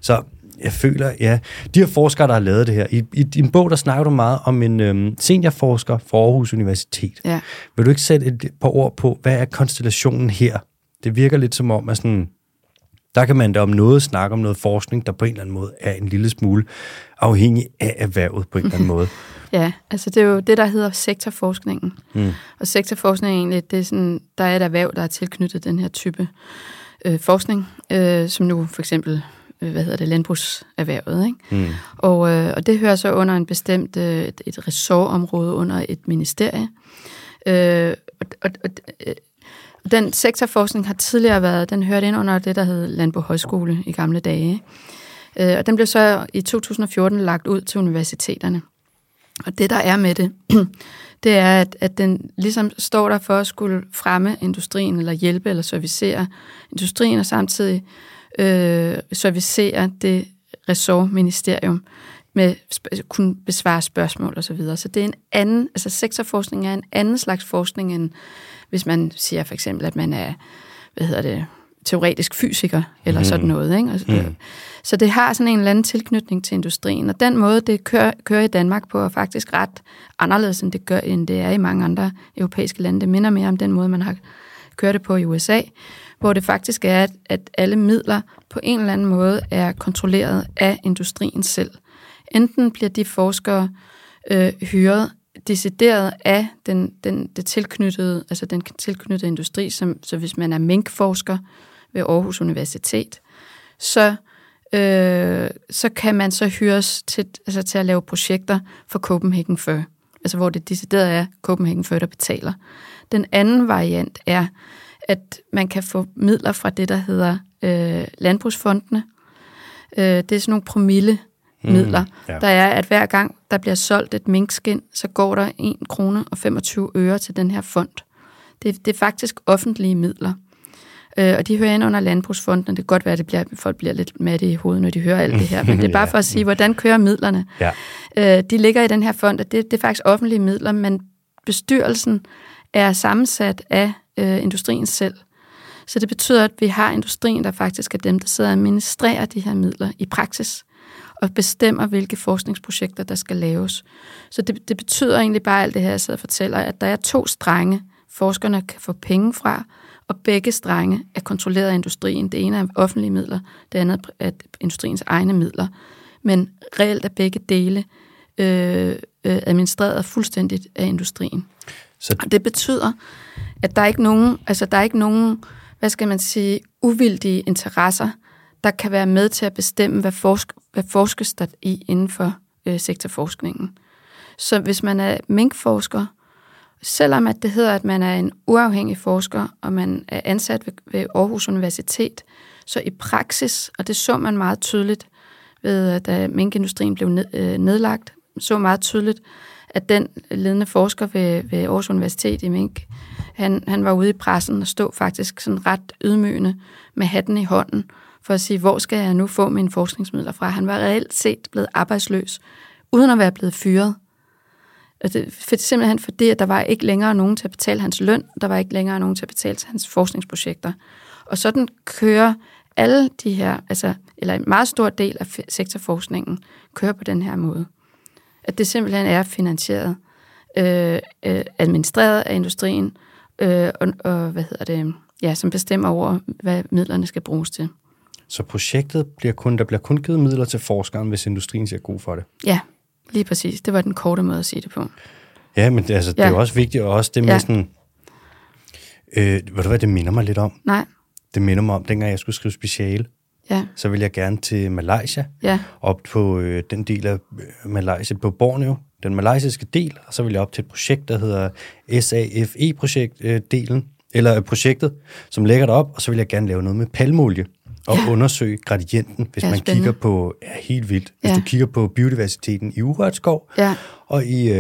Så jeg føler, ja, de her forskere, der har lavet det her, i din bog, der snakker du meget om en seniorforsker fra Aarhus Universitet. Ja. Vil du ikke sætte et par ord på, hvad er konstellationen her? Det virker lidt som om, at sådan, der kan man da om noget snakke om noget forskning, der på en eller anden måde er en lille smule afhængig af erhvervet på en eller anden måde. Ja, altså det er jo det, der hedder sektorforskningen. Mm. Og sektorforskning egentlig, det er sådan, der er et erhverv, der er tilknyttet den her type forskning, som nu for eksempel, landbrugserhvervet, ikke? Mm. Og det hører så under en bestemt, et ressortområde under et ministerie. Og den sektorforskning har tidligere været, den hørte ind under det, der hed Landbrug Højskole i gamle dage. Og den blev så i 2014 lagt ud til universiteterne. Og det, der er med det, det er, at den ligesom står der for at skulle fremme industrien, eller hjælpe, eller servicere industrien, og samtidig servicere det ressortministerium med kunne besvare spørgsmål og så videre. Så det er en anden, altså sektorforskning er en anden slags forskning, end hvis man siger for eksempel, at man er, teoretisk fysiker, eller sådan noget, ikke? Altså, så det har sådan en eller anden tilknytning til industrien, og den måde, det kører i Danmark på, er faktisk ret anderledes, end det er i mange andre europæiske lande. Det minder mere om den måde, man har kørt det på i USA, hvor det faktisk er, at alle midler på en eller anden måde er kontrolleret af industrien selv. Enten bliver de forskere hyret decideret af det tilknyttede, altså den tilknyttede industri, så hvis man er minkforsker ved Aarhus Universitet, så kan man så hyres til at lave projekter for Copenhagen Fur, altså hvor det decideret er Copenhagen Fur, der betaler. Den anden variant er, at man kan få midler fra det, der hedder landbrugsfondene. Det er sådan nogle promillemidler. Ja. Der er, at hver gang der bliver solgt et minkskin, så går der 1,25 kroner til den her fond. Det er faktisk offentlige midler. Og de hører ind under landbrugsfondene. Det kan godt være, at folk bliver lidt matte i hovedet, når de hører alt det her. Men det er bare for at sige, hvordan kører midlerne? Ja. De ligger i den her fond, og det er faktisk offentlige midler, men bestyrelsen er sammensat af industrien selv. Så det betyder, at vi har industrien, der faktisk er dem, der sidder og administrerer de her midler i praksis, og bestemmer, hvilke forskningsprojekter, der skal laves. Så det betyder egentlig bare alt det her, jeg sidder og fortæller, at der er to strenge, forskerne kan få penge fra, og begge strenge er kontrolleret af industrien. Det ene er offentlige midler, det andet er industriens egne midler. Men reelt er begge dele administreret fuldstændigt af industrien. Og det betyder, at der er ikke nogen, hvad skal man sige, uvildige interesser, der kan være med til at bestemme, hvad forskes der i inden for sektorforskningen. Så hvis man er minkforsker, selvom at det hedder, at man er en uafhængig forsker, og man er ansat ved Aarhus Universitet, så i praksis, og det så man meget tydeligt, da minkindustrien blev nedlagt, så meget tydeligt, at den ledende forsker ved Aarhus Universitet i mink, han var ude i pressen og stod faktisk sådan ret ydmygende med hatten i hånden, for at sige, hvor skal jeg nu få mine forskningsmidler fra? Han var reelt set blevet arbejdsløs, uden at være blevet fyret. Og det simpelthen fordi, at der var ikke længere nogen til at betale hans løn, der var ikke længere nogen til at betale hans forskningsprojekter. Og sådan kører alle de her, altså, eller en meget stor del af sektorforskningen, kører på den her måde. At det simpelthen er finansieret, administreret af industrien, og ja, som bestemmer over, hvad midlerne skal bruges til. Så projektet bliver kun givet midler til forskeren, hvis industrien ser god for det. Ja, lige præcis. Det var den korte måde at sige det på. Ja, men det, altså, ja. Det er jo også vigtigt, og også det med sådan... ved du hvad, det minder mig lidt om? Nej. Det minder mig om, dengang jeg skulle skrive speciale, så ville jeg gerne til Malaysia, op på den del af Malaysia, på Borneo, den malaysiske del, og så ville jeg op til et projekt, der hedder SAFE-projektet, som ligger derop, og så ville jeg gerne lave noget med palmeolie. Og undersøge gradienten, hvis man kigger på... Ja, helt vildt. Hvis du kigger på biodiversiteten i urørt skov, og i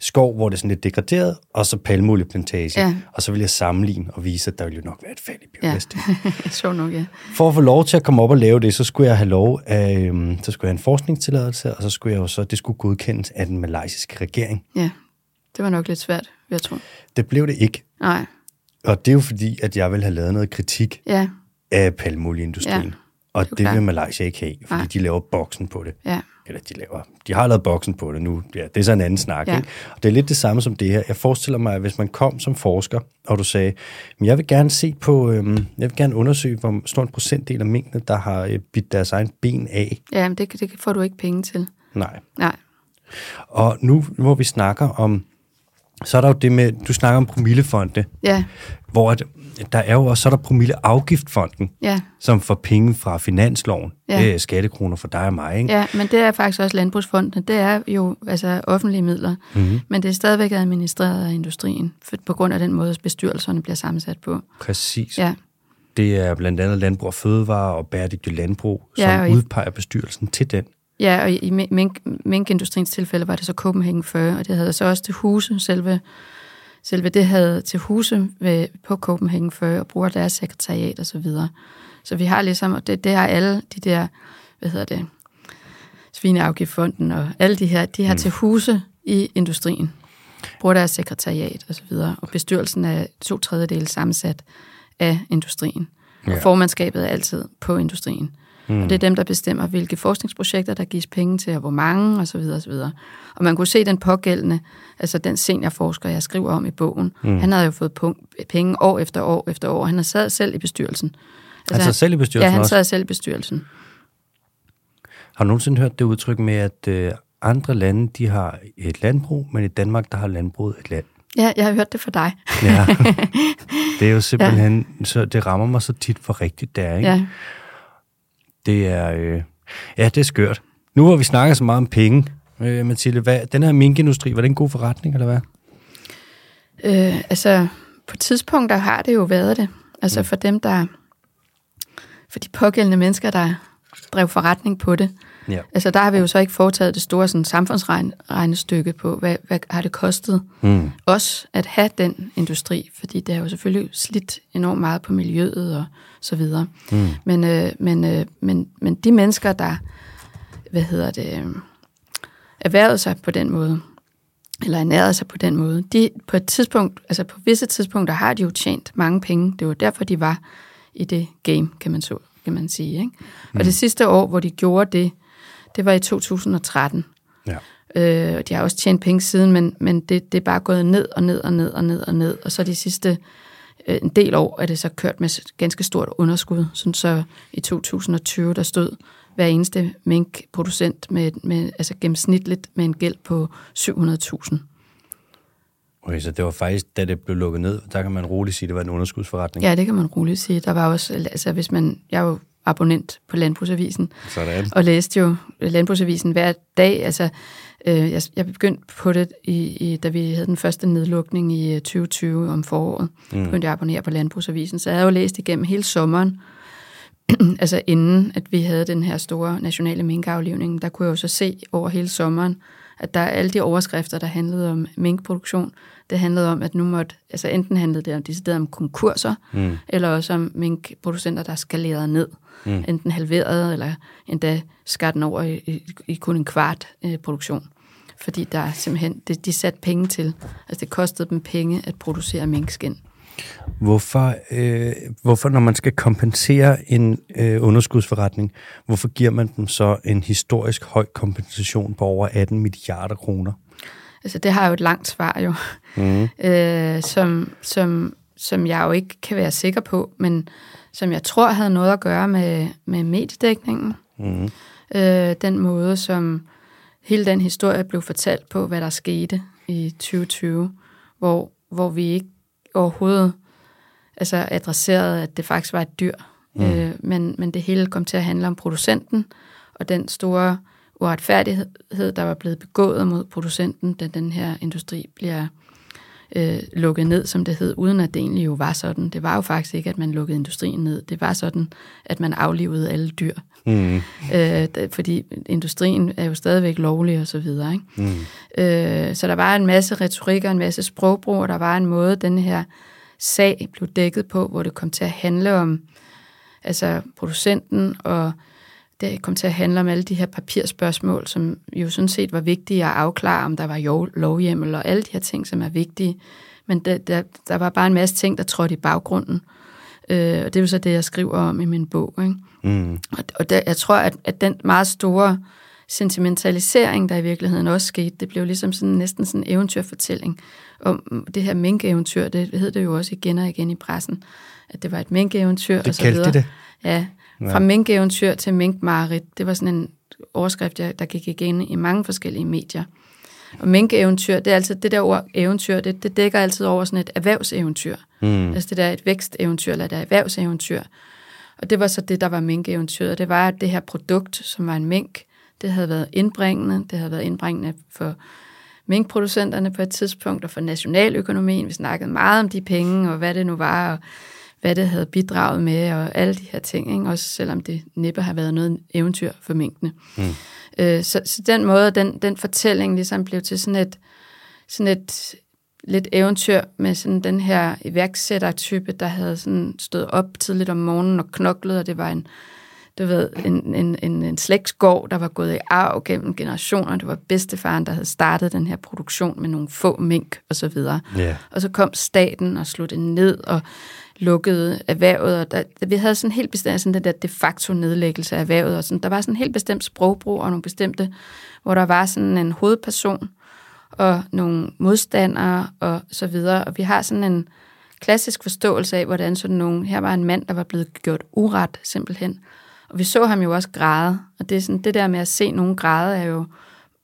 skov, hvor det er sådan lidt degraderet, og så palmeolieplantage. Ja. Og så vil jeg sammenligne og vise, at der ville jo nok være et fald i biodiversitet. Ja. Så nok, ja. For at få lov til at komme op og lave det, så skulle jeg have lov af... så skulle jeg have en forskningstilladelse, og så skulle jeg jo så... Det skulle godkendes af den malaysiske regering. Ja, det var nok lidt svært, jeg tror. Det blev det ikke. Nej. Og det er jo fordi, at jeg ville have lavet noget kritik... Ja. Af palmeolieindustrien. Ja, og det vil Malaysia ikke have, fordi de laver boksen på det. Ja. eller de har lavet boksen på det nu, ja, det er så en anden snak, ja. Ikke? Og det er lidt det samme som det her. Jeg forestiller mig, at hvis man kom som forsker, og du sagde, men jeg vil gerne se på, jeg vil gerne undersøge, hvor stor en procentdel af minkene, der har bidt deres egen ben af. Ja, men det får du ikke penge til. Nej. Og nu, hvor vi snakker om, så er der jo det med, du snakker om promillefonde, ja. Hvor der er jo også, så er der promilleafgiftfonden, ja. Som får penge fra finansloven, ja. Skattekroner for dig og mig, ikke? Ja, men det er faktisk også landbrugsfonden, det er jo altså offentlige midler, mm-hmm. men det er stadigvæk administreret af industrien, på grund af den måde, bestyrelserne bliver sammensat på. Præcis. Ja. Det er blandt andet Landbrug og Fødevare og Bæredygtig Landbrug, som ja, udpeger bestyrelsen til den. Ja, og i minkindustriens tilfælde var det så Copenhagen Fur, og det havde så også til huse, selve det havde til huse på Copenhagen Fur, og bruger deres sekretariat og så videre. Så vi har ligesom, og det har alle de der, Svineafgiftfonden og alle de her, de har til huse i industrien, bruger deres sekretariat og så videre, og bestyrelsen er 2/3 sammensat af industrien, og formandskabet er altid på industrien. Mm. Og det er dem, der bestemmer, hvilke forskningsprojekter, der gives penge til, og hvor mange, og så videre, og så videre. Og man kunne se den pågældende, altså den seniorforsker, jeg skriver om i bogen, han havde jo fået penge år efter år efter år. Han sad selv i bestyrelsen. Altså selv i bestyrelsen? Ja, han sad selv i bestyrelsen. Har du nogensinde hørt det udtryk med, at andre lande, de har et landbrug, men i Danmark, der har landbruget et land? Ja, jeg har hørt det fra dig. Ja, det er jo simpelthen, så det rammer mig så tit for rigtigt der, ikke? Ja. Det er, det er skørt. Nu har vi snakket så meget om penge. Mathilde, den her minkindustri, var det en god forretning, eller hvad? På tidspunkter har det jo været det. Altså for de pågældende mennesker, der drev forretning på det. Ja. Altså, der har vi jo så ikke foretaget det store sådan, samfundsregnestykke på, hvad har det kostet os at have den industri, fordi det har jo selvfølgelig slidt enormt meget på miljøet og så videre. Mm. Men de mennesker, der erhvervede sig på den måde, eller ernærede sig på den måde, de på et tidspunkt, altså på visse tidspunkter, har de jo tjent mange penge. Det var derfor, de var i det game, kan man sige. Ikke? Og det sidste år, hvor de gjorde det, det var i 2013. Ja. De har også tjent penge siden, men det er bare gået ned. Og så de sidste en del år er det så kørt med ganske stort underskud. Sådan så i 2020, der stod hver eneste minkproducent med gennemsnitligt med en gæld på 700.000. Okay, så det var faktisk, da det blev lukket ned, der kan man roligt sige, det var en underskudsforretning. Ja, det kan man roligt sige. Der var også, jeg er jo abonnent på Landbrugsavisen, og læste jo Landbrugsavisen hver dag. Altså, jeg begyndte på det, da vi havde den første nedlukning i 2020 om foråret. Begyndte jeg at abonnere på Landbrugsavisen, så jeg havde jo læst igennem hele sommeren, altså inden at vi havde den her store nationale minkaflivning. Der kunne jeg jo så se over hele sommeren, at der alle de overskrifter, der handlede om minkproduktion, det handlede om, at nu måtte, altså enten handlede det om decideret om konkurser, eller også om minkproducenter, der skalerede ned, enten halverede, eller endda skar den over i kun en kvart produktion, fordi der simpelthen, de satte penge til, altså det kostede dem penge at producere minkskind. Hvorfor, når man skal kompensere en underskudsforretning, hvorfor giver man dem så en historisk høj kompensation på over 18 milliarder kroner? Altså, det har jo et langt svar jo, som jeg jo ikke kan være sikker på, men som jeg tror havde noget at gøre med mediedækningen. Den måde, som hele den historie blev fortalt på, hvad der skete i 2020, hvor vi ikke overhovedet adresserede, at det faktisk var et dyr. Men det hele kom til at handle om producenten, og den store uretfærdighed, der var blevet begået mod producenten, da den her industri bliver lukket ned, som det hed, uden at det egentlig jo var sådan. Det var jo faktisk ikke, at man lukkede industrien ned. Det var sådan, at man aflivede alle dyr. Fordi industrien er jo stadigvæk lovlig og så videre. Ikke? Så der var en masse retorik og en masse sprogbrug, og der var en måde, den her sag blev dækket på, hvor det kom til at handle om producenten, og det kom til at handle om alle de her papirspørgsmål, som jo sådan set var vigtige at afklare, om der var lovhjemmel og alle de her ting, som er vigtige. Men der var bare en masse ting, der trådte i baggrunden. Og det er jo så det, jeg skriver om i min bog. Ikke? Og jeg tror, at den meget store sentimentalisering, der i virkeligheden også skete. Det blev ligesom sådan, næsten sådan en eventyrfortælling om det her mink-eventyr. Det hed det jo også igen og igen i pressen, at det var et mink-eventyr. Det og så kaldte videre. Det? Ja, fra mink-eventyr til mink-mareridt. Det var sådan en overskrift, der gik igen i mange forskellige medier. Og mink-eventyr, det er altid det der ord eventyr, det dækker altid over sådan et erhvervseventyr. Mm. Altså det der et væksteventyr eller et erhvervseventyr. Og det var så det, der var mink-eventyret. Det var, at det her produkt, som var en mink, det havde været indbringende. Det havde været indbringende for minkproducenterne på et tidspunkt, og for nationaløkonomien. Vi snakkede meget om de penge, og hvad det nu var, og hvad det havde bidraget med, og alle de her ting. Ikke? Også selvom det næppe har været noget eventyr for minkene. Mm. Så den måde, den fortælling ligesom blev til sådan et lidt eventyr med sådan den her iværksættertype, der havde sådan stået op tidligt om morgenen og knoklede, og det var en slægtsgård, der var gået i arv gennem generationer. Det var bedstefaren, der havde startet den her produktion med nogle få mink og så videre. Yeah. Og så kom staten og slog det ned og lukkede erhvervet. Og vi havde sådan helt bestemt sådan den der de facto nedlæggelse af erhvervet. Og sådan, der var sådan helt bestemt sprogbrug og nogle bestemte, hvor der var sådan en hovedperson og nogle modstandere og så videre. Og vi har sådan en klassisk forståelse af, hvordan sådan nogle... Her var en mand, der var blevet gjort uret simpelthen. Og vi så ham jo også græde. Og det er sådan, det der med at se nogen græde er jo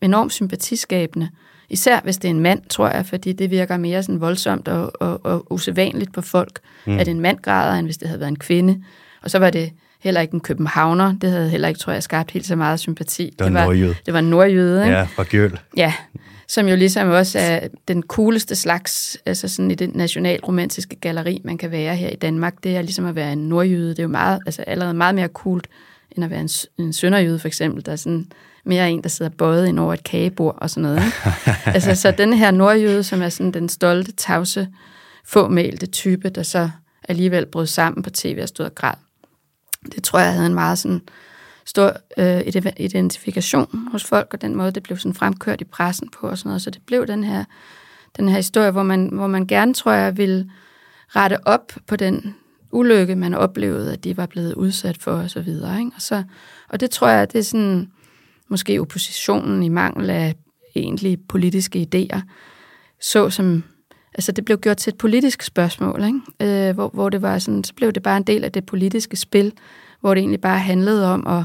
enormt sympatiskabende. Især hvis det er en mand, tror jeg, fordi det virker mere sådan voldsomt og usædvanligt på folk, at en mand græder, end hvis det havde været en kvinde. Og så var det heller ikke en københavner. Det havde heller ikke, tror jeg, skabt helt så meget sympati. Det var en nordjyde. Ikke? Ja, fra Gjøl. Ja, som jo ligesom også er den cooleste slags, altså sådan i det nationalromantiske galleri, man kan være her i Danmark. Det er ligesom at være en nordjyde. Det er jo meget, altså allerede meget mere coolt, end at være en sønderjyde for eksempel. Der er sådan mere en, der sidder bøjet ind over et kagebord og sådan noget. Altså så den her nordjyde, som er sådan den stolte, tavse, fåmælte type, der så alligevel brød sammen på tv og stod og græd. Det tror jeg havde en meget sådan stor identifikation hos folk, og den måde, det blev sådan fremkørt i pressen på og sådan noget. Så det blev den her historie, hvor man gerne, tror jeg, ville rette op på den ulykke, man oplevede, at de var blevet udsat for og så videre. Ikke? Og det tror jeg, det er sådan, måske oppositionen i mangel af egentlige politiske idéer, så som... Altså det blev gjort til et politisk spørgsmål, ikke? Hvor det var sådan, så blev det bare en del af det politiske spil, hvor det egentlig bare handlede om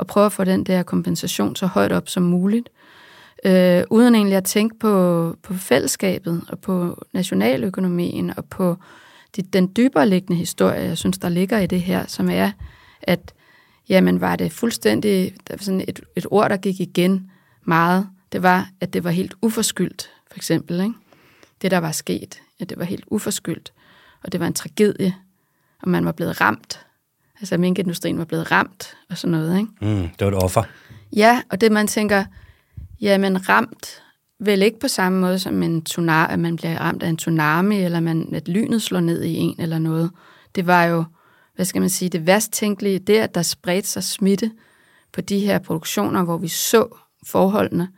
at prøve at få den der kompensation så højt op som muligt, uden egentlig at tænke på fællesskabet og på nationaløkonomien og på den dybere liggende historie, jeg synes, der ligger i det her, som er, at jamen var det fuldstændig sådan et ord, der gik igen meget, det var, at det var helt uforskyldt, for eksempel, ikke? Det, der var sket, ja, det var helt uforskyldt, og det var en tragedie, og man var blevet ramt. Altså, minkindustrien var blevet ramt, og sådan noget, ikke? Mm, det var et offer. Ja, og det, man tænker, jamen ramt, vel ikke på samme måde som en tsunami, at man bliver ramt af en tsunami, eller at lynet slår ned i en, eller noget. Det var jo, hvad skal man sige, det værst tænkelige, det at der spredte sig smitte på de her produktioner, hvor vi så forholdene,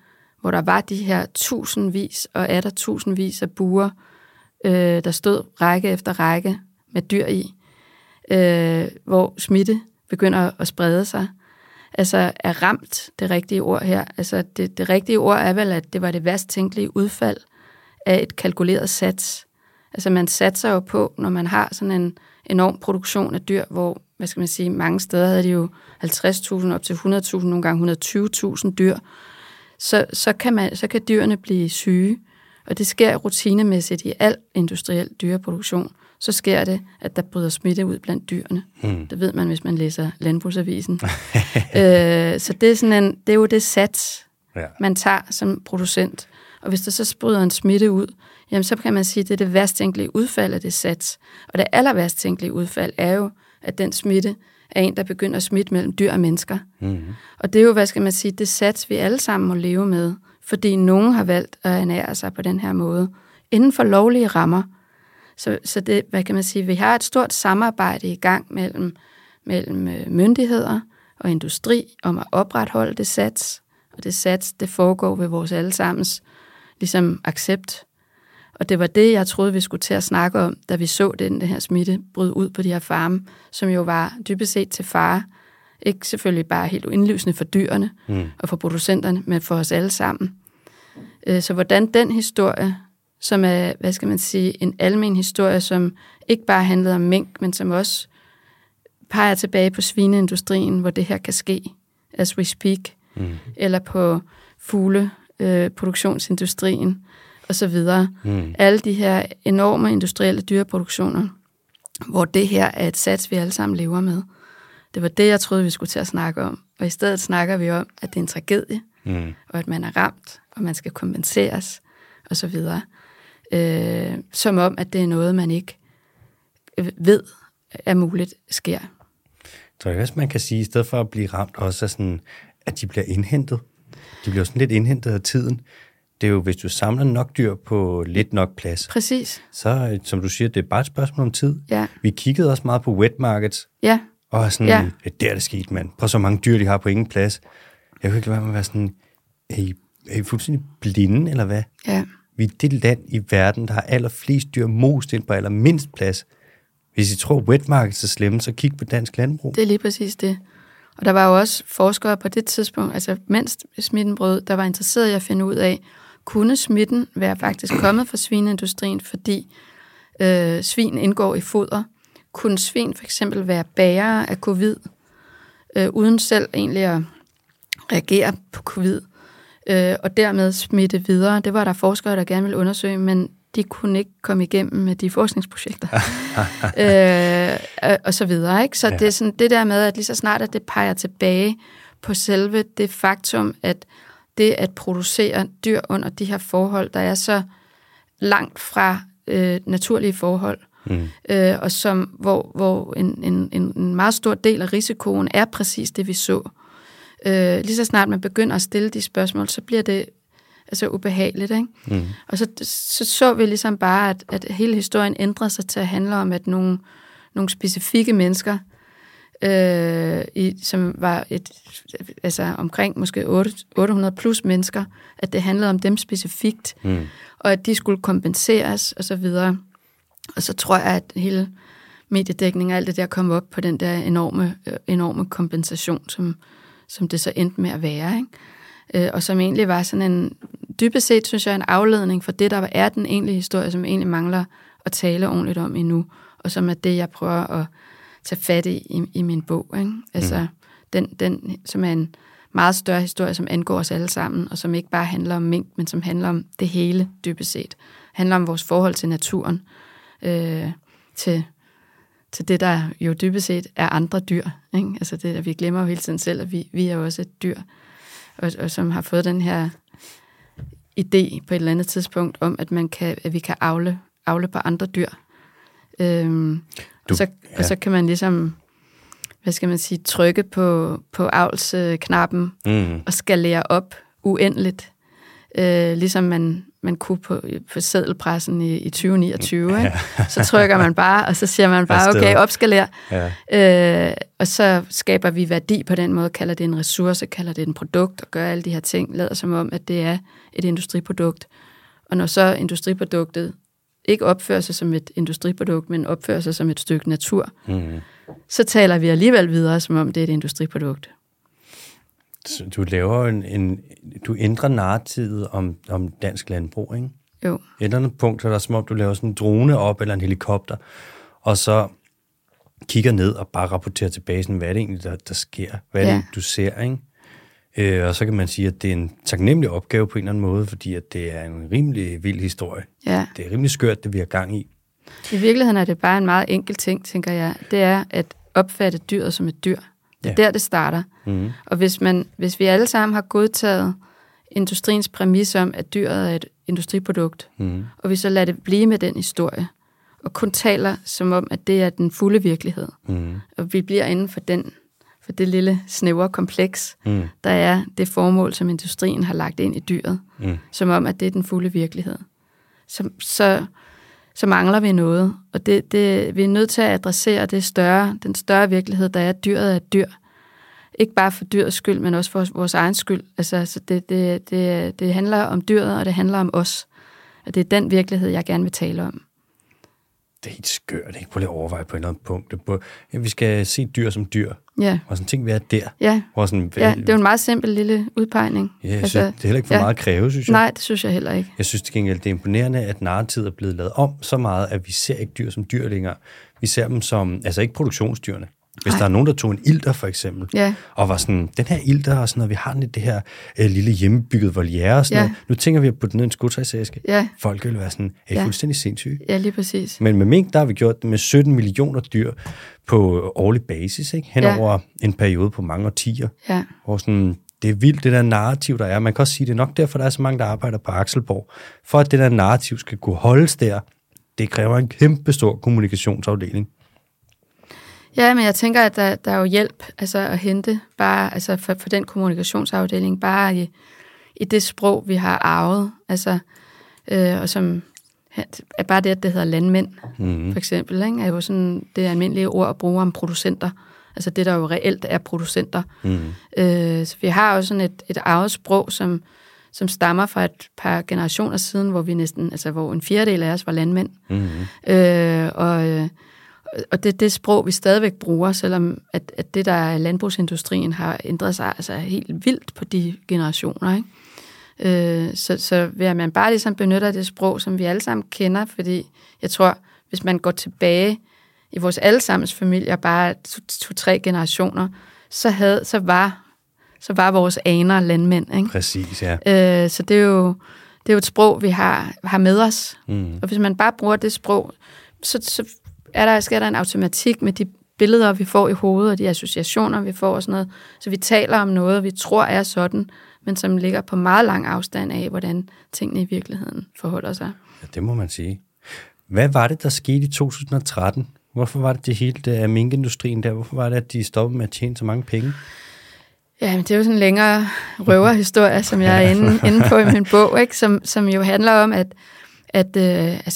hvor der var de her tusindvis og atter tusindvis af buer, der stod række efter række med dyr i, hvor smitte begynder at sprede sig. Altså er ramt det rigtige ord her. Altså det rigtige ord er vel, at det var det værst tænkelige udfald af et kalkuleret sats. Altså man satser jo på, når man har sådan en enorm produktion af dyr, hvor, hvad skal man sige, mange steder havde de jo 50.000 op til 100.000, nogle gange 120.000 dyr, så kan dyrene blive syge, og det sker rutinemæssigt i al industriel dyreproduktion. Så sker det, at der bryder smitte ud blandt dyrene. Hmm. Det ved man, hvis man læser Landbrugsavisen. Så det er sådan det er jo det sats, man tager som producent. Og hvis der så bryder en smitte ud, jamen så kan man sige, at det er det værst tænkelige udfald af det sats. Og det aller værst tænkelige udfald er jo, at den smitte er en, der begynder at smitte mellem dyr og mennesker. Mm-hmm. Og det er jo, hvad skal man sige, det sats, vi alle sammen må leve med, fordi nogen har valgt at ernære sig på den her måde, inden for lovlige rammer. Så det, hvad kan man sige, vi har et stort samarbejde i gang mellem myndigheder og industri om at opretholde det sats, og det sats, det foregår ved vores allesammens ligesom accept. Og det var det, jeg troede, vi skulle til at snakke om, da vi så den her smitte bryde ud på de her farme, som jo var dybest set til fare Ikke selvfølgelig bare helt uindlysende for dyrene og for producenterne, men for os alle sammen. Så hvordan den historie, som er, hvad skal man sige, en almen historie, som ikke bare handlede om mink, men som også peger tilbage på svineindustrien, hvor det her kan ske, as we speak, eller på fugleproduktionsindustrien osv. Alle de her enorme industrielle dyreproduktioner, hvor det her er et sats, vi alle sammen lever med. Det var det, jeg troede, vi skulle til at snakke om. Og i stedet snakker vi om, at det er en tragedie, og at man er ramt, og man skal kompenseres, og så videre. Som om, at det er noget, man ikke ved, er muligt sker. Tror jeg også, man kan sige, at i stedet for at blive ramt, også er sådan, at de bliver indhentet. De bliver sådan lidt indhentet af tiden. Det er jo, hvis du samler nok dyr på lidt nok plads. Præcis. Så, som du siger, det er bare et spørgsmål om tid. Ja. Vi kiggede også meget på wet markets. Ja. Og sådan, der er det sket, mand. Prøv så mange dyr, de har på ingen plads. Jeg kunne ikke lade være med at være sådan, er I fuldstændig blinde, eller hvad? Ja. Vi er det land i verden, der har allerflest dyr most ind på allermindst plads. Hvis I tror, wet markets er slemme, så kig på dansk landbrug. Det er lige præcis det. Og der var jo også forskere på det tidspunkt, altså mens smitten brød, der var interesseret i at finde ud af, kunne smitten være faktisk kommet fra svineindustrien, fordi svin indgår i foder? Kunne svin for eksempel være bærere af covid, uden selv egentlig at reagere på covid, og dermed smitte videre? Det var der forskere, der gerne ville undersøge, men de kunne ikke komme igennem med de forskningsprojekter, og så videre. Ikke? Så det er sådan det der med, at lige så snart, at det peger tilbage på selve det faktum, at det at producere dyr under de her forhold, der er så langt fra naturlige forhold, og som, hvor en meget stor del af risikoen er præcis det, vi så. Lige så snart man begynder at stille de spørgsmål, så bliver det altså ubehageligt, ikke? Og så vi ligesom bare, at hele historien ændrer sig til at handle om, at nogle specifikke mennesker, som var omkring måske 800 plus mennesker, at det handlede om dem specifikt, og at de skulle kompenseres, og så videre. Og så tror jeg, at hele mediedækningen og alt det der kom op på den der enorme kompensation, som det så endte med at være, ikke? Og som egentlig var sådan en, dybest set synes jeg, en afledning for det, der er den egentlige historie, som egentlig mangler at tale ordentligt om endnu, og som er det, jeg prøver at tage fat i min bog, ikke? Altså den, som er en meget større historie, som angår os alle sammen, og som ikke bare handler om mink, men som handler om det hele, dybest set. Handler om vores forhold til naturen, til det, der jo dybest set er andre dyr, ikke? Altså det, at vi glemmer jo hele tiden selv, at vi er jo også et dyr, og som har fået den her idé på et eller andet tidspunkt om, at vi kan avle på andre dyr. Og så kan man ligesom, hvad skal man sige, trykke på avlsknappen og skalere op uendeligt, ligesom man kunne på seddelpressen i 2029. Ikke? Så trykker man bare, og så siger man bare, okay, opskaler. Ja. Og så skaber vi værdi på den måde, kalder det en ressource, kalder det en produkt, og gør alle de her ting, lader som om, at det er et industriprodukt. Og når så industriproduktet ikke opfører sig som et industriprodukt, men opfører sig som et stykke natur, så taler vi alligevel videre, som om det er et industriprodukt. Så du laver du ændrer narrativet om dansk landbrug, ikke? Jo. Et eller andet punkt, så er der som om, du laver sådan en drone op, eller en helikopter, og så kigger ned og bare rapporterer tilbage, sådan, hvad er det egentlig, der sker? Hvad er det, du ser, ikke? Og så kan man sige, at det er en taknemmelig opgave på en eller anden måde, fordi at det er en rimelig vild historie. Ja. Det er rimelig skørt, det vi har gang i. I virkeligheden er det bare en meget enkel ting, tænker jeg. Det er at opfatte dyret som et dyr. Det er der, det starter. Og hvis vi alle sammen har godtaget industriens præmis om, at dyret er et industriprodukt, og vi så lader det blive med den historie, og kun taler som om, at det er den fulde virkelighed, og vi bliver inden for for det lille snævre kompleks, der er det formål, som industrien har lagt ind i dyret, som om, at det er den fulde virkelighed, så mangler vi noget, og vi er nødt til at adressere den større virkelighed, der er, at dyret er et dyr. Ikke bare for dyrets skyld, men også for vores egen skyld. Altså, så det handler om dyret, og det handler om os. Og det er den virkelighed, jeg gerne vil tale om. det er helt skørt, ikke? Prøv lige at overveje på et eller andet punkt. Ja, vi skal se dyr som dyr. Ja. Og sådan ting, vi er der. Ja. Sådan, ja, det er jo en meget simpel lille udpegning. Ja, altså, synes, det er heller ikke for meget at kræve, synes jeg. Nej, det synes jeg heller ikke. Jeg synes til gengæld, det er imponerende, at narretid er blevet lavet om så meget, at vi ser ikke dyr som dyr længere. Vi ser dem som, altså ikke produktionsdyrene. Hvis der er nogen, der tog en ilter, for eksempel, og var sådan, den her ilter, og sådan noget, vi har den i det her lille hjemmebygget voliere, og sådan noget. Nu tænker vi at putte den ned i en skudtræsæske. Folk vil være sådan, fuldstændig sindssyge. Ja, lige præcis. Men med mink, der har vi gjort det med 17 millioner dyr på årlig basis, ikke? Hen over en periode på mange årtier. Ja. Og sådan, det er vildt, det der narrativ, der er. Man kan også sige, det er nok derfor, der er så mange, der arbejder på Axelborg. For at det der narrativ skal kunne holdes der, det kræver en kæmpe stor kommunikationsafdeling. Ja, men jeg tænker, at der er jo hjælp altså, at hente bare, altså, for den kommunikationsafdeling, bare i det sprog, vi har arvet. Altså, og som, at bare det, at det hedder landmænd, for eksempel, ikke, er jo sådan det almindelige ord at bruge om producenter. Altså det, der jo reelt er producenter. Så vi har jo sådan et arvet sprog, som stammer fra et par generationer siden, hvor vi næsten, altså hvor en fjerdedel af os var landmænd. Og det er det sprog, vi stadigvæk bruger, selvom at det, der er landbrugsindustrien, har ændret sig altså helt vildt på de generationer. Ikke? Så vil man bare ligesom benytte det sprog, som vi alle sammen kender, fordi jeg tror, hvis man går tilbage i vores allesammens familier, bare 2-3 generationer, så var vores aner landmænd. Ikke? Præcis, ja. Så det er jo et sprog, vi har med os. Og hvis man bare bruger det sprog, så sker der en automatik med de billeder, vi får i hovedet, og de associationer, vi får og sådan noget. Så vi taler om noget, vi tror er sådan, men som ligger på meget lang afstand af, hvordan tingene i virkeligheden forholder sig. Ja, det må man sige. Hvad var det, der skete i 2013? Hvorfor var det hele der minkindustrien der? Hvorfor var det, at de stoppede med at tjene så mange penge? Ja, men det er jo sådan en længere røverhistorie, som jeg er inde på i min bog, ikke? Som jo handler om, at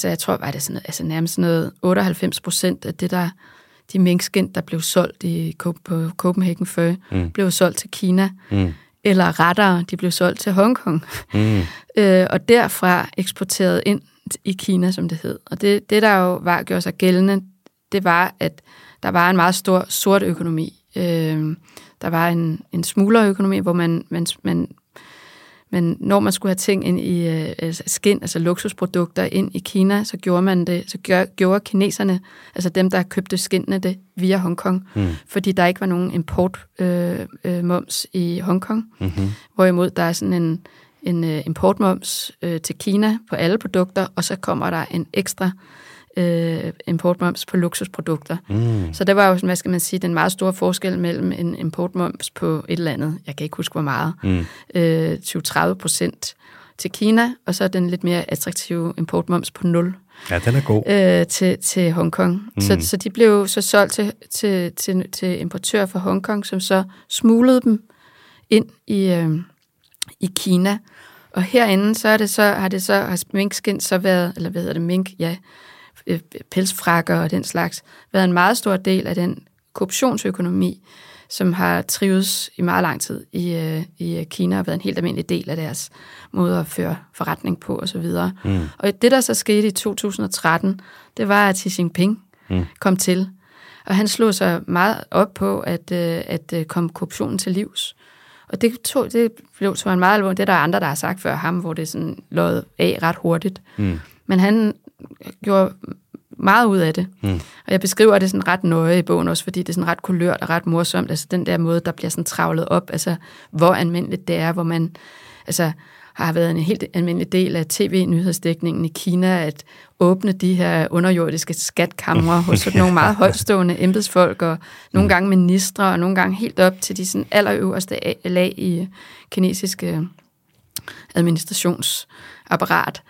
jeg tror, var det sådan noget, altså nærmest sådan noget 98% af det der, de minkskind, der blev solgt på Copenhagen Fur, blev solgt til Kina, eller rettere, de blev solgt til Hongkong, og derfra eksporteret ind i Kina, som det hed. Og det der jo gjorde sig gældende, det var, at der var en meget stor sort økonomi. Der var en smuglerøkonomi, hvor men når man skulle have ting ind i skind, altså luksusprodukter, ind i Kina, så gjorde man det, gjorde kineserne, altså dem, der købte skindene, det via Hongkong, fordi der ikke var nogen importmoms i Hongkong. Hvorimod der er sådan en importmoms til Kina på alle produkter, og så kommer der en ekstra importmoms på luksusprodukter. Så det var jo, hvad skal man sige, den meget store forskel mellem en importmoms på et eller andet, jeg kan ikke huske hvor meget, 20-30% til Kina, og så den lidt mere attraktive importmoms på 0. Ja, den er god. Til Hongkong. Så de blev så solgt til importører fra Hongkong, som så smuglede dem ind i Kina. Og herinde, har minkskind så været, eller hvad hedder det, pelsfrakker og den slags, været en meget stor del af den korruptionsøkonomi, som har trives i meget lang tid i Kina, og været en helt almindelig del af deres måde at føre forretning på, osv. Og det, der så skete i 2013, det var, at Xi Jinping kom til, og han slog sig meget op på, at komme korruptionen til livs. Og det blev en meget alvorligt. Det er der andre, der har sagt før ham, hvor det sådan lød af ret hurtigt. Men han gjorde meget ud af det. Og jeg beskriver det sådan ret nøje i bogen også, fordi det er sådan ret kulørt og ret morsomt. Altså den der måde, der bliver sådan travlet op. Altså hvor almindeligt det er, hvor man altså har været en helt almindelig del af tv-nyhedsdækningen i Kina, at åbne de her underjordiske skatkamre hos sådan nogle meget højtstående embedsfolk, og nogle gange ministre, og nogle gange helt op til de sådan allerøverste lag i kinesiske administrationsapparat,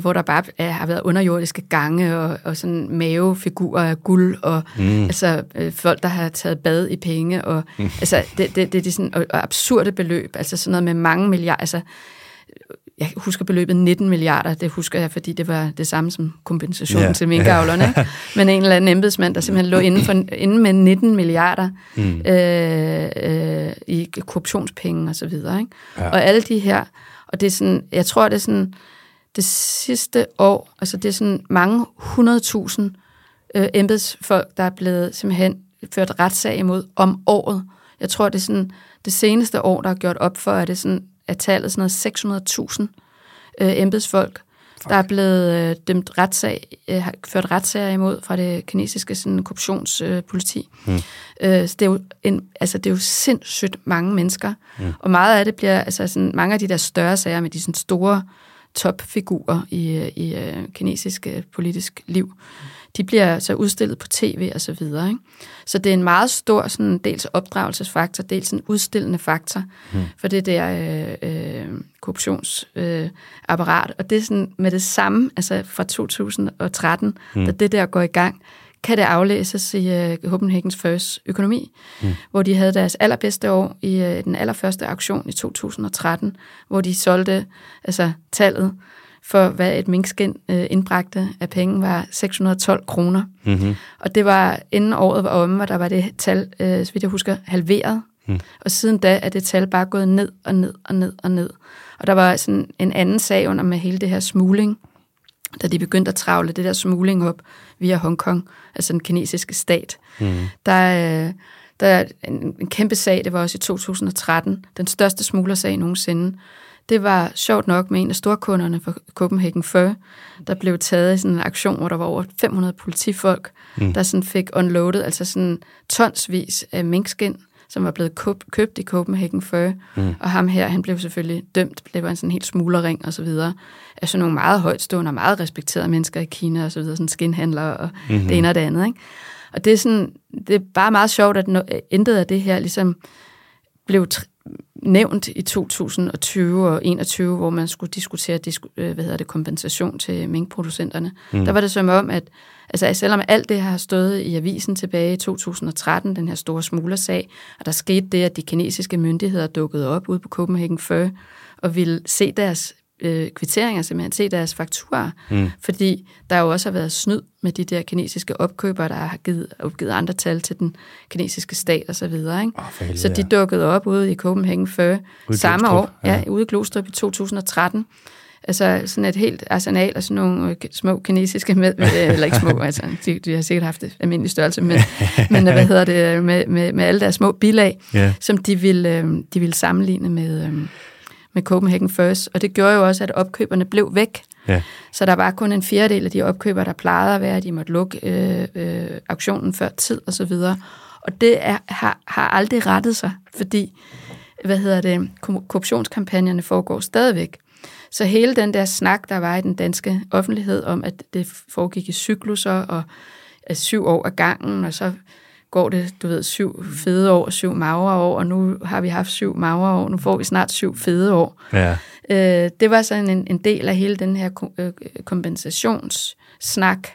hvor der bare har været underjordiske gange og sådan mavefigurer af guld og folk, der har taget bad i penge og altså det er de sådan og absurde beløb, altså sådan noget med mange milliarder, altså jeg husker beløbet 19 milliarder, det husker jeg, fordi det var det samme som kompensationen til minkavlerne, ikke? Men en eller anden embedsmand, der simpelthen lå inden med 19 milliarder i korruptionspenge og så videre, ikke? Ja. Og alle de her, og det er sådan, jeg tror, det er sådan, det sidste år, altså det er sådan mange 100.000 embedsfolk, der er blevet simpelthen ført retssag imod om året. Jeg tror, det er sådan, det seneste år, der er gjort op for, at det sådan, at tallet sådan noget 600.000 embedsfolk, der er blevet dømt retssag, ført retssager imod fra det kinesiske sådan, korruptionspoliti. Så det er jo det er jo sindssygt mange mennesker. Og meget af det bliver, altså sådan, mange af de der større sager med de sådan, store topfigurer i kinesisk politisk liv, de bliver så udstillet på tv og så videre. Ikke? Så det er en meget stor sådan, dels opdragelsesfaktor, dels en udstillende faktor for det der korruptionsapparat. Og det er sådan, med det samme, altså fra 2013, da det der går i gang, kan det aflæses i Copenhagen Furs økonomi, hvor de havde deres allerbedste år i den allerførste auktion i 2013, hvor de solgte, altså tallet for hvad et minkskind indbragte af penge, var 612 kroner. Og det var, inden året var omme, og der var det tal, så vidt jeg husker, halveret. Og siden da er det tal bare gået ned og ned og ned og ned. Og der var sådan en anden sag under med hele det her smugling, da de begyndte at travle det der smugling op via Hongkong, altså den kinesiske stat. Der er en kæmpe sag, det var også i 2013, den største smuglersag nogensinde. Det var sjovt nok med en af storkunderne for Copenhagen Fur, der blev taget i sådan en aktion, hvor der var over 500 politifolk, der sådan fik unloadet, altså sådan tonsvis af minkskind, som var blevet købt i Copenhagen Fur. Og ham her, han blev selvfølgelig dømt, blev en sådan helt smuglerring og så videre, af sådan nogle meget højtstående og meget respekterede mennesker i Kina og så videre, sådan skinhandlere og det ene og det andet. Ikke? Og det er, sådan, det er bare meget sjovt, at intet af det her ligesom blev nævnt i 2020 og 2021, hvor man skulle diskutere kompensation til minkproducenterne. Der var det som om, at altså, selvom alt det her har stået i avisen tilbage i 2013, den her store smuglersag, og der skete det, at de kinesiske myndigheder dukkede op ude på Copenhagen Fur og ville se deres kvitteringer, simpelthen se deres fakturer, fordi der jo også har været snyd med de der kinesiske opkøbere, der har opgivet andre tal til den kinesiske stat og så videre. Ikke? Så de dukkede op ude i Copenhagen Fur samme år, ude i Glostrup i 2013. Altså sådan et helt arsenal af sådan nogle små kinesiske eller ikke små, altså de har sikkert haft det almindelig størrelse, men med alle deres små bilag, som de ville sammenligne med Copenhagen Furs, og det gjorde jo også, at opkøberne blev væk. Så der var kun en fjerdedel af de opkøbere, der plejede at være, at de måtte lukke auktionen før tid og så videre. Og det har aldrig rettet sig, fordi korruptionskampagnerne foregår stadigvæk. Så hele den der snak, der var i den danske offentlighed om, at det foregik i cykluser og 7 år ad gangen, og så går det, 7 fede år, 7 magre år, og nu har vi haft 7 magre år, nu får vi snart 7 fede år. Det var sådan en del af hele den her kompensationssnak,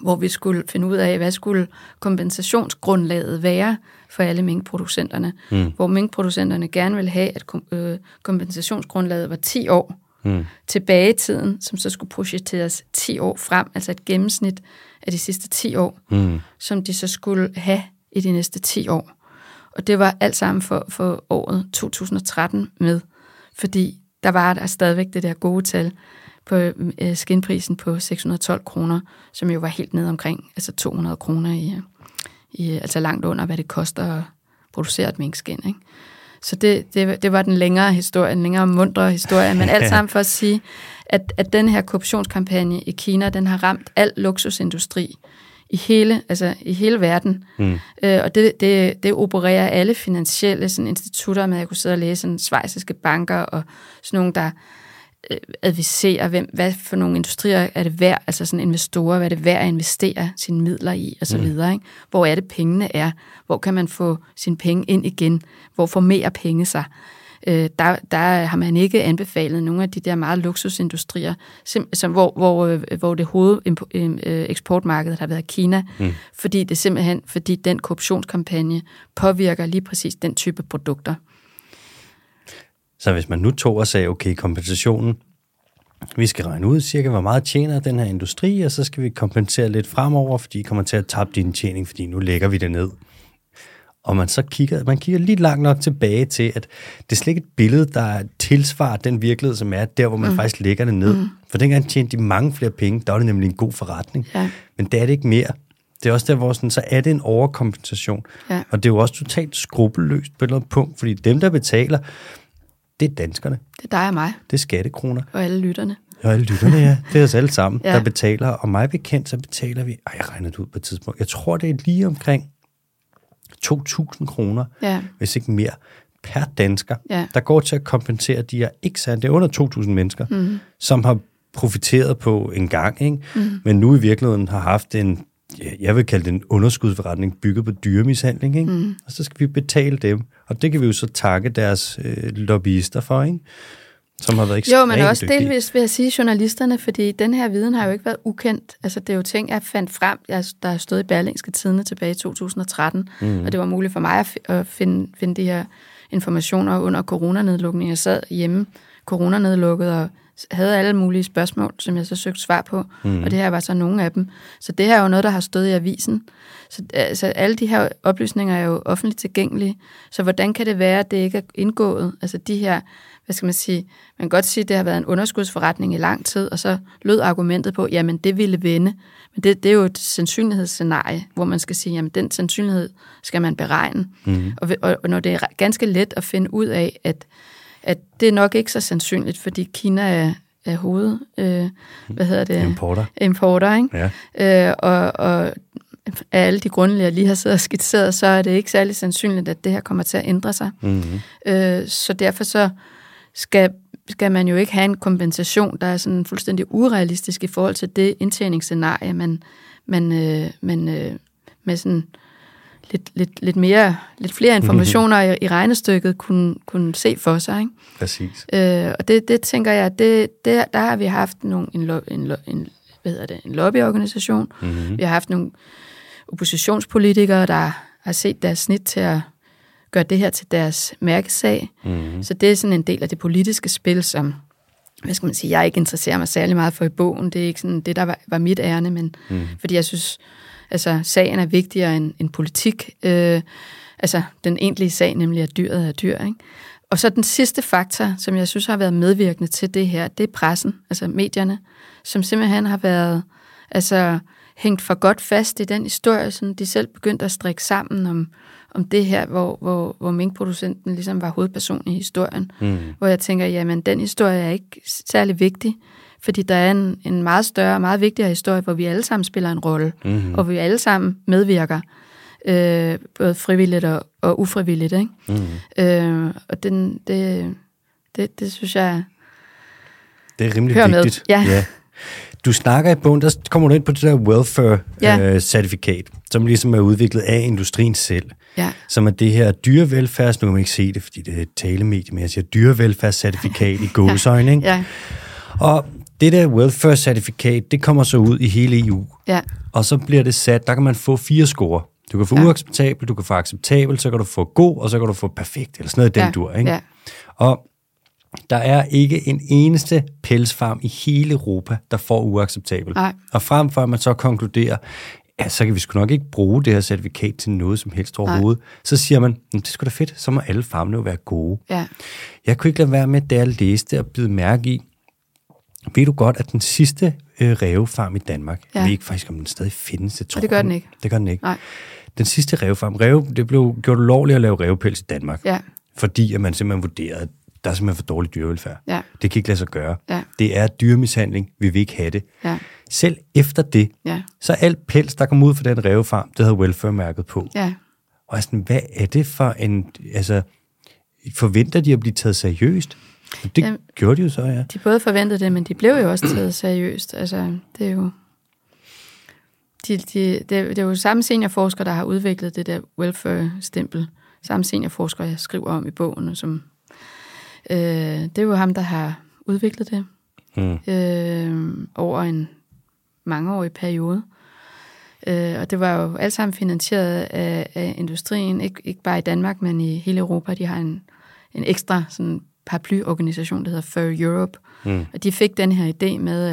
hvor vi skulle finde ud af, hvad skulle kompensationsgrundlaget være for alle minkproducenterne, hvor minkproducenterne gerne ville have, at kompensationsgrundlaget var 10 år tilbage i tiden, som så skulle projekteres 10 år frem, altså et gennemsnit af de sidste 10 år, som de så skulle have i de næste 10 år. Og det var alt sammen for året 2013 med, fordi der var der stadigvæk det der gode tal på skinprisen på 612 kroner, som jo var helt ned omkring, altså 200 kroner, altså langt under, hvad det koster at producere et minkskind, ikke? Så det var den længere historie, den længere mundre historie, men alt sammen for at sige, at den her korruptionskampagne i Kina, den har ramt al luksusindustri i hele verden. Og det opererer alle finansielle sådan, institutter med. Jeg kunne sidde og læse sådan, schweiziske banker og sådan nogle, der adviserer, hvad for nogle industrier er det værd, altså sådan investorer, hvad er det værd at investere sine midler i, og så videre. Ikke? Hvor er det pengene er? Hvor kan man få sine penge ind igen? Hvor får mere penge sig? Der har man ikke anbefalet nogle af de der meget luksusindustrier, som, hvor det hovedeksportmarkedet har været Kina, fordi det simpelthen, fordi den korruptionskampagne påvirker lige præcis den type produkter. Så hvis man nu tog og sagde, okay, kompensationen, vi skal regne ud cirka, hvor meget tjener den her industri, og så skal vi kompensere lidt fremover, fordi I kommer til at tabe din tjening, fordi nu lægger vi det ned. Og man kigger lidt langt nok tilbage til, at det er slet ikke et billede, der tilsvarer den virkelighed, som er der, hvor man faktisk lægger det ned. Mm. For dengang tjente de mange flere penge, der var det nemlig en god forretning. Ja. Men det er det ikke mere. Det er også der, hvor sådan, så er det en overkompensation. Ja. Og det er jo også totalt skrupelløst på et eller andet punkt, fordi dem, der betaler, det er danskerne. Det er dig og mig. Det er skattekroner. Og alle lytterne. Og alle lytterne, ja. Det er os alle sammen, ja, der betaler. Og mig bekendt, så betaler vi... Ej, jeg regnede det ud på et tidspunkt. Jeg tror, det er lige omkring 2.000 kroner, ja, hvis ikke mere, per dansker, ja, der går til at kompensere de her ikke sandt. Det er under 2.000 mennesker, som har profiteret på en gang, ikke? Men nu i virkeligheden har haft en, jeg vil kalde det en underskudsforretning, bygget på dyremishandling, ikke? Og så skal vi betale dem, og det kan vi jo så takke deres lobbyister for, ikke? Som har været ekstremt dygtige. Jo, men også delvis vil jeg sige journalisterne, fordi den her viden har jo ikke været ukendt. Altså, det er jo ting, jeg fandt frem, der stod i Berlingske Tidende tilbage i 2013, og det var muligt for mig at finde de her informationer under coronanedlukningen. Jeg sad hjemme, coronanedlukket, og havde alle mulige spørgsmål, som jeg så søgte svar på, og det her var så nogle af dem. Så det her er jo noget, der har stået i avisen. Så altså, alle de her oplysninger er jo offentligt tilgængelige, så hvordan kan det være, at det ikke er indgået? Altså de her, hvad skal man sige, man kan godt sige, at det har været en underskudsforretning i lang tid, og så lød argumentet på, jamen det ville vende. Men det er jo et sandsynlighedsscenarie, hvor man skal sige, jamen den sandsynlighed skal man beregne. Og når det er ganske let at finde ud af, at det er nok ikke så sandsynligt, fordi Kina er hoved... Importer, ikke? Ja. Og af alle de grunde, jeg lige har siddet og skitseret, så er det ikke særlig sandsynligt, at det her kommer til at ændre sig. Så derfor så skal man jo ikke have en kompensation, der er sådan fuldstændig urealistisk i forhold til det indtjeningsscenarie, man med sådan... Lidt flere informationer i regnestykket kunne se for sig, ikke? Præcis. Og det tænker jeg, der har vi haft en lobbyorganisation. Vi har haft nogle oppositionspolitikere, der har set deres snit til at gøre det her til deres mærkesag. Så det er sådan en del af det politiske spil, som, hvad skal man sige, jeg ikke interesserer mig særlig meget for i bogen. Det er ikke sådan det, der var mit ærne, men fordi jeg synes... Altså, sagen er vigtigere end politik. Altså, den egentlige sag, nemlig at dyret er dyr, ikke? Og så den sidste faktor, som jeg synes har været medvirkende til det her, det er pressen, altså medierne, som simpelthen har været, altså, hængt for godt fast i den historie, som de selv begyndte at strikke sammen om det her, hvor minkproducenten ligesom var hovedperson i historien. Hvor jeg tænker, jamen, den historie er ikke særlig vigtig, fordi der er en meget større, meget vigtigere historie, hvor vi alle sammen spiller en rolle, og vi alle sammen medvirker, både frivilligt og ufrivilligt, ikke? Og det synes jeg, det er rimelig vigtigt. Ja. Ja. Du snakker i bogen, der kommer du ind på det der welfare-certifikat, som ligesom er udviklet af industrien selv, som er det her dyrevelfærd, nu kan man ikke se det, fordi det er et talemedie, men jeg siger dyrevelfærdscertifikat i gåseøjne, ikke? Ja. Og det der welfare-certifikat, det kommer så ud i hele EU. Ja. Og så bliver det sat, der kan man få 4 score. Du kan få uacceptabel, du kan få acceptabel, så kan du få god, og så kan du få perfekt, eller sådan noget i den dur, ikke? Ja. Og der er ikke en eneste pelsfarm i hele Europa, der får uacceptabel. Ej. Og frem for at man så konkluderer, ja, så kan vi sgu nok ikke bruge det her certifikat til noget som helst overhovedet. Nej. Så siger man, det er sgu da fedt, så må alle farmene jo være gode. Ja. Jeg kunne ikke lade være med, da jeg læste og bide mærke i, ved du godt, at den sidste rævefarm i Danmark, jeg ved ikke faktisk, om den stadig findes, det tror jeg. Det gør den ikke. Nej. Den sidste rævefarm, det blev gjort ulovligt at lave rævepels i Danmark, fordi at man simpelthen vurderede, at der er simpelthen for dårlig dyrevelfærd. Ja. Det kan ikke lade sig gøre. Ja. Det er dyremishandling, vi vil ikke have det. Ja. Selv efter det, så alt pels, der kom ud fra den rævefarm, det havde welfare-mærket på. Ja. Og altså, hvad er det for en... Altså, forventer de at blive taget seriøst? Det gjorde de jo så, ja. De både forventede det, men de blev jo også taget seriøst. Altså, det er jo... Det er jo samme seniorforsker, der har udviklet det der welfare-stempel. Samme seniorforsker, jeg skriver om i bogen, som... det er jo ham, der har udviklet det over en mangeårig periode. Og det var jo alt sammen finansieret af industrien, ikke bare i Danmark, men i hele Europa. De har en ekstra sådan paraplyorganisation, der hedder Fur Europe. Og de fik den her idé med,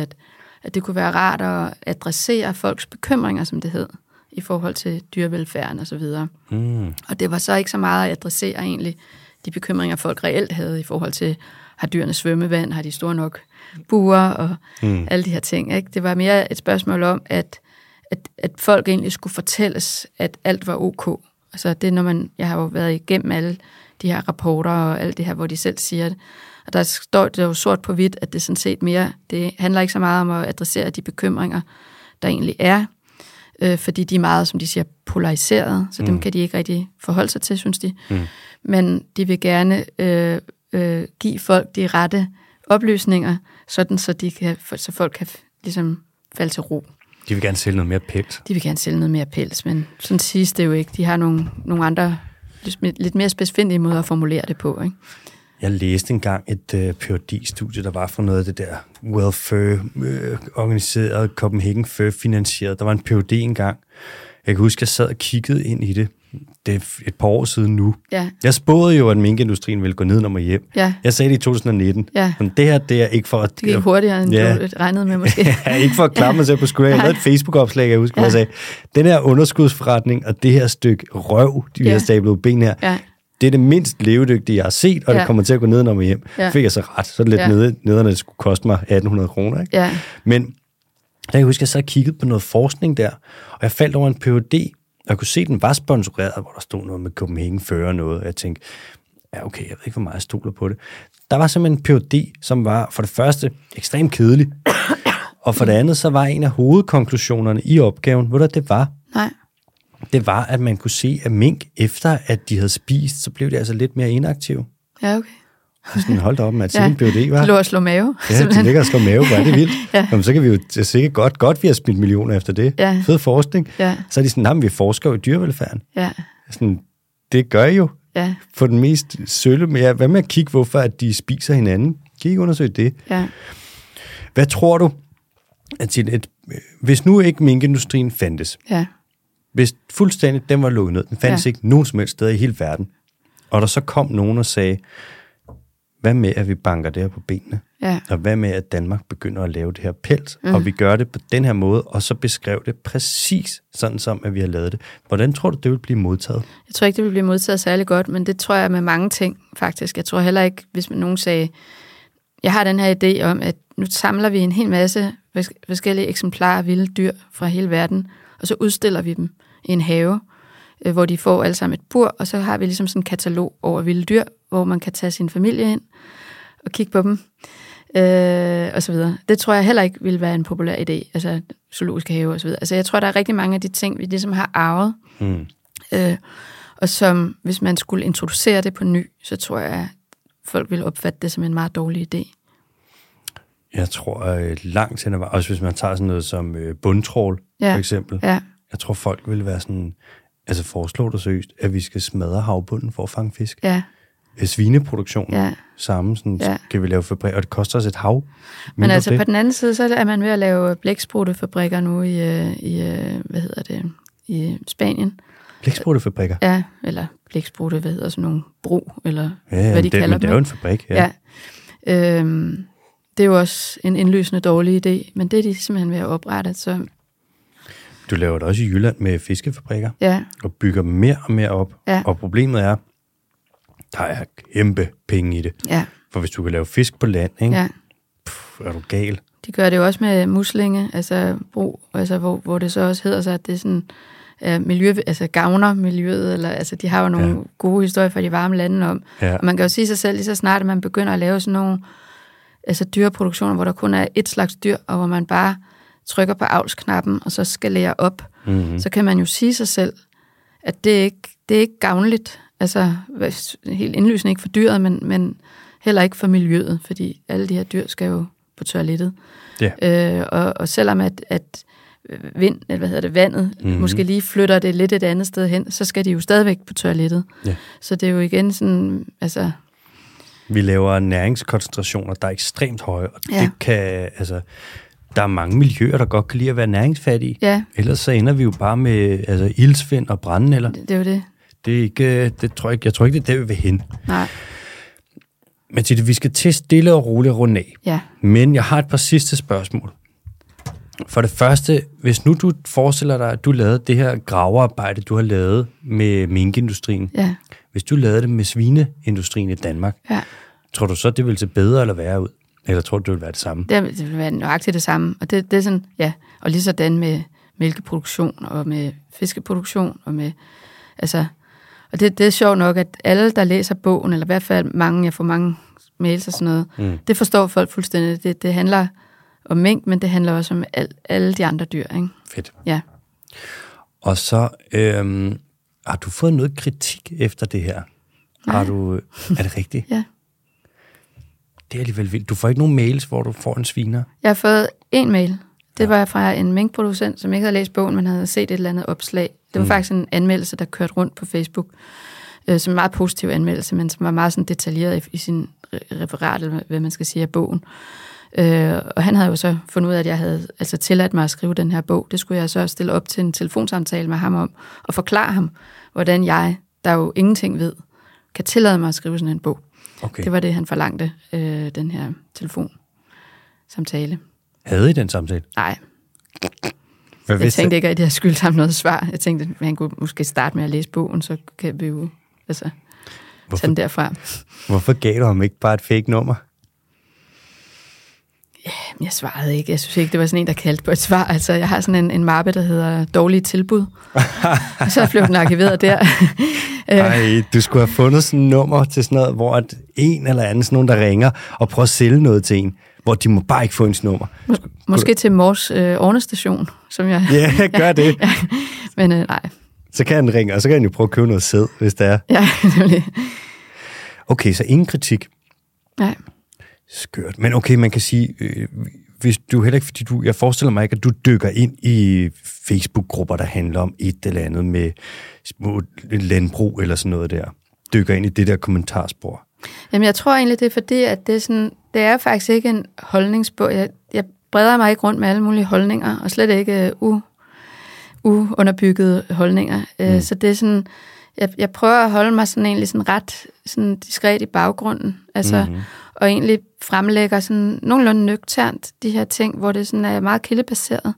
at det kunne være rart at adressere folks bekymringer, som det hed, i forhold til dyrevelfærden osv. Og det var så ikke så meget at adressere egentlig de bekymringer, folk reelt havde i forhold til, har dyrene svømmevand, har de store nok buer og alle de her ting. Ikke? Det var mere et spørgsmål om, at folk egentlig skulle fortælles, at alt var ok. Altså det, når man, jeg har jo været igennem alle de her rapporter og alt det her, hvor de selv siger det. Og der står det jo sort på hvidt, at det sådan set mere, det handler ikke så meget om at adressere de bekymringer, der egentlig er, fordi de er meget, som de siger, polariseret, så dem kan de ikke rigtig forholde sig til, synes de. Men de vil gerne give folk de rette oplysninger, sådan så folk kan ligesom falde til ro. De vil gerne sælge noget mere pels. De vil gerne sælge noget mere pels, men sådan siges det jo ikke. De har nogle andre lidt mere specifikke måder at formulere det på, ikke? Jeg læste engang et PhD-studie, der var fra noget af det der welfare-organiseret, Copenhagen Fur-finansieret. Der var en PhD engang. Jeg kan huske, jeg sad og kiggede ind i det. Det er et par år siden nu. Ja. Jeg spåede jo, at minkindustrien ville gå ned og hjem. Ja. Jeg sagde det i 2019. Ja. Men det her, det er ikke for at... Det gik hurtigere, end du regnede med, måske. Ikke for at klappe mig selv på skulderen. Jeg lavede et Facebook-opslag, jeg husker, hvor jeg sagde, den her underskudsforretning og det her stykke røv, de har stablet ben her... Ja. Det er det mindst levedygtige, jeg har set, og det kommer til at gå ned og hjem. Fik jeg så ret. Så lidt nederne, det skulle koste mig 1.800 kroner. Ikke? Ja. Men der kan jeg huske, at jeg så kiggede på noget forskning der, og jeg faldt over en PhD, og jeg kunne se, den var sponsoreret, hvor der stod noget med Copenhagen Fur og noget. Jeg tænkte, ja okay, jeg ved ikke, hvor meget jeg stoler på det. Der var simpelthen en PhD, som var for det første ekstremt kedelig, og for det andet, så var en af hovedkonklusionerne i opgaven, hvor det var... Nej. Det var, at man kunne se, at mink, efter at de havde spist, så blev de altså lidt mere inaktive. Ja, okay. Og sådan holdt op med, at siden blev det, var. De lå og slå mave. Ja, de ligger og slår mave, var det vildt. Jamen, så kan vi jo sikkert godt vi har smidt millioner efter det. Ja. Fed forskning. Ja. Så er de sådan, jamen, vi forsker jo i dyrevelfærden. Ja. Sådan, det gør I jo. Ja. For den mest sølle med, hvad med at kigge, hvorfor at de spiser hinanden? Kan I ikke undersøge det? Ja. Hvad tror du, at hvis nu ikke minkindustrien fandtes, hvis fuldstændig den var lukket ned, den fandtes ikke nogen som helst steder i hele verden, og der så kom nogen og sagde, hvad med, at vi banker det her på benene? Ja. Og hvad med, at Danmark begynder at lave det her pels? Og vi gør det på den her måde, og så beskrev det præcis sådan som, at vi har lavet det. Hvordan tror du, det vil blive modtaget? Jeg tror ikke, det vil blive modtaget særlig godt, men det tror jeg med mange ting, faktisk. Jeg tror heller ikke, hvis nogen sagde, jeg har den her idé om, at nu samler vi en hel masse forskellige eksemplarer af vilde dyr fra hele verden, og så udstiller vi dem i en have, hvor de får alle sammen et bur, og så har vi ligesom sådan en katalog over vilde dyr, hvor man kan tage sin familie ind og kigge på dem, og så videre. Det tror jeg heller ikke ville være en populær idé, altså zoologiske haver og så videre. Altså jeg tror, der er rigtig mange af de ting, vi ligesom har arvet, og som, hvis man skulle introducere det på ny, så tror jeg, folk ville opfatte det som en meget dårlig idé. Jeg tror, at langt hen ad vejen, også hvis man tager sådan noget som bundtrål, for eksempel. Ja. Jeg tror, folk vil være sådan, altså foreslå det seriøst, at vi skal smadre havbunden for at fange fisk. Ja. Svineproduktionen sammen, sådan, skal vi lave fabrikker, og det koster os et hav. Men altså på den anden side, så er man ved at lave blæksprutefabrikker nu i Spanien. Blæksprutefabrikker? Ja, eller blæksprute, hvad hedder sådan nogle bro, eller hvad de kalder dem. Det er jo en fabrik, ja. Det er jo også en indlysende dårlig idé, men det er de simpelthen ved at oprette. Så. Du laver det også i Jylland med fiskefabrikker, og bygger mere og mere op. Ja. Og problemet er, der er kæmpe penge i det. Ja. For hvis du kan lave fisk på land, ikke? Ja. Er du gal. De gør det jo også med muslinge, altså brug, altså hvor det så også hedder sig, at det er sådan, miljø, altså gavner miljøet, eller, altså de har jo nogle gode historier fra de varme lande om. Ja. Og man kan jo sige sig selv, lige så snart at man begynder at lave sådan nogle altså dyreproduktioner, hvor der kun er et slags dyr, og hvor man bare trykker på avlsknappen, og så skalerer op, så kan man jo sige sig selv, at det er ikke gavnligt, altså helt indlysende ikke for dyret, men heller ikke for miljøet, fordi alle de her dyr skal jo på toilettet. Yeah. Og selvom at vandet måske lige flytter det lidt et andet sted hen, så skal de jo stadigvæk på toilettet. Yeah. Så det er jo igen sådan, altså... Vi laver næringskoncentrationer, der er ekstremt høje, og det kan, altså, der er mange miljøer, der godt kan lide at være næringsfattige. Ja. Ellers så ender vi jo bare med altså, ildsvind og brændenælder. Det er jo det. Det er ikke, jeg tror ikke, det er der, vi vil hen. Nej. Men Mathilde, vi skal til stille og roligt runde af. Ja. Men jeg har et par sidste spørgsmål. For det første, hvis nu du forestiller dig, at du lavede det her gravearbejde, du har lavet med minkindustrien. Ja. Hvis du lavede det med svineindustrien i Danmark, ja. Tror du så, det ville se bedre eller værre ud? Eller tror du, det ville være det samme? Det ville være nøjagtigt det samme. Og det er sådan, ja. Og lige sådan med mælkeproduktion og med fiskeproduktion og med, altså, og det er sjovt nok, at alle, der læser bogen, eller i hvert fald mange, jeg får mange mails og sådan noget, det forstår folk fuldstændig. Det handler om mink, men det handler også om alle de andre dyr, ikke? Fedt. Ja. Og så, har du fået noget kritik efter det her? Nej. Er det rigtigt? Ja. Det er alligevel vildt. Du får ikke nogen mails, hvor du får en sviner? Jeg har fået en mail. Det var fra en minkproducent, som ikke havde læst bogen, men havde set et eller andet opslag. Det var faktisk en anmeldelse, der kørte rundt på Facebook, som en meget positiv anmeldelse, men som var meget sådan detaljeret i sin referat, eller hvad man skal sige, af bogen. Og han havde jo så fundet ud af, at jeg havde altså tilladt mig at skrive den her bog. Det skulle jeg så stille op til en telefonsamtale med ham om, og forklare ham, hvordan jeg, der jo ingenting ved, kan tillade mig at skrive sådan en bog. Okay. Det var det, han forlangte, den her telefonsamtale. Havde I den samtale? Nej. Jeg tænkte ikke, at jeg skyldte ham noget svar. Jeg tænkte, at han kunne måske starte med at læse bogen, så kan vi jo altså, tage den derfra. Hvorfor gav du ham ikke bare et fake nummer? Ja, jeg svarede ikke. Jeg synes ikke, det var sådan en, der kaldte på et svar. Altså, jeg har sådan en mappe, der hedder dårlige tilbud. Og så blev den arkiveret der. Ej, du skulle have fundet sådan et nummer til sådan noget, hvor en eller anden, sådan nogen, der ringer og prøver at sælge noget til en, hvor de må bare ikke få ens nummer. Måske til Mors ordnestation, som jeg... Ja, gør det. Ja, men nej. Så kan han ringe, og så kan han jo prøve at købe noget sæd, hvis det er. Ja, nemlig. Okay, så ingen kritik. Nej. Skørt. Men okay, man kan sige, hvis du heller ikke, fordi du, jeg forestiller mig ikke, at du dykker ind i Facebook-grupper, der handler om et eller andet med små landbrug eller sådan noget der. Dykker ind i det der kommentarspor. Jamen, jeg tror egentlig, det er fordi, at det er sådan, det er faktisk ikke en holdningsbog. Jeg breder mig ikke rundt med alle mulige holdninger, og slet ikke uunderbyggede holdninger. Så det er sådan, jeg prøver at holde mig sådan egentlig sådan ret sådan diskret i baggrunden, altså, og egentlig fremlægger sådan nogenlunde nøgternt de her ting, hvor det sådan er meget kildebaseret.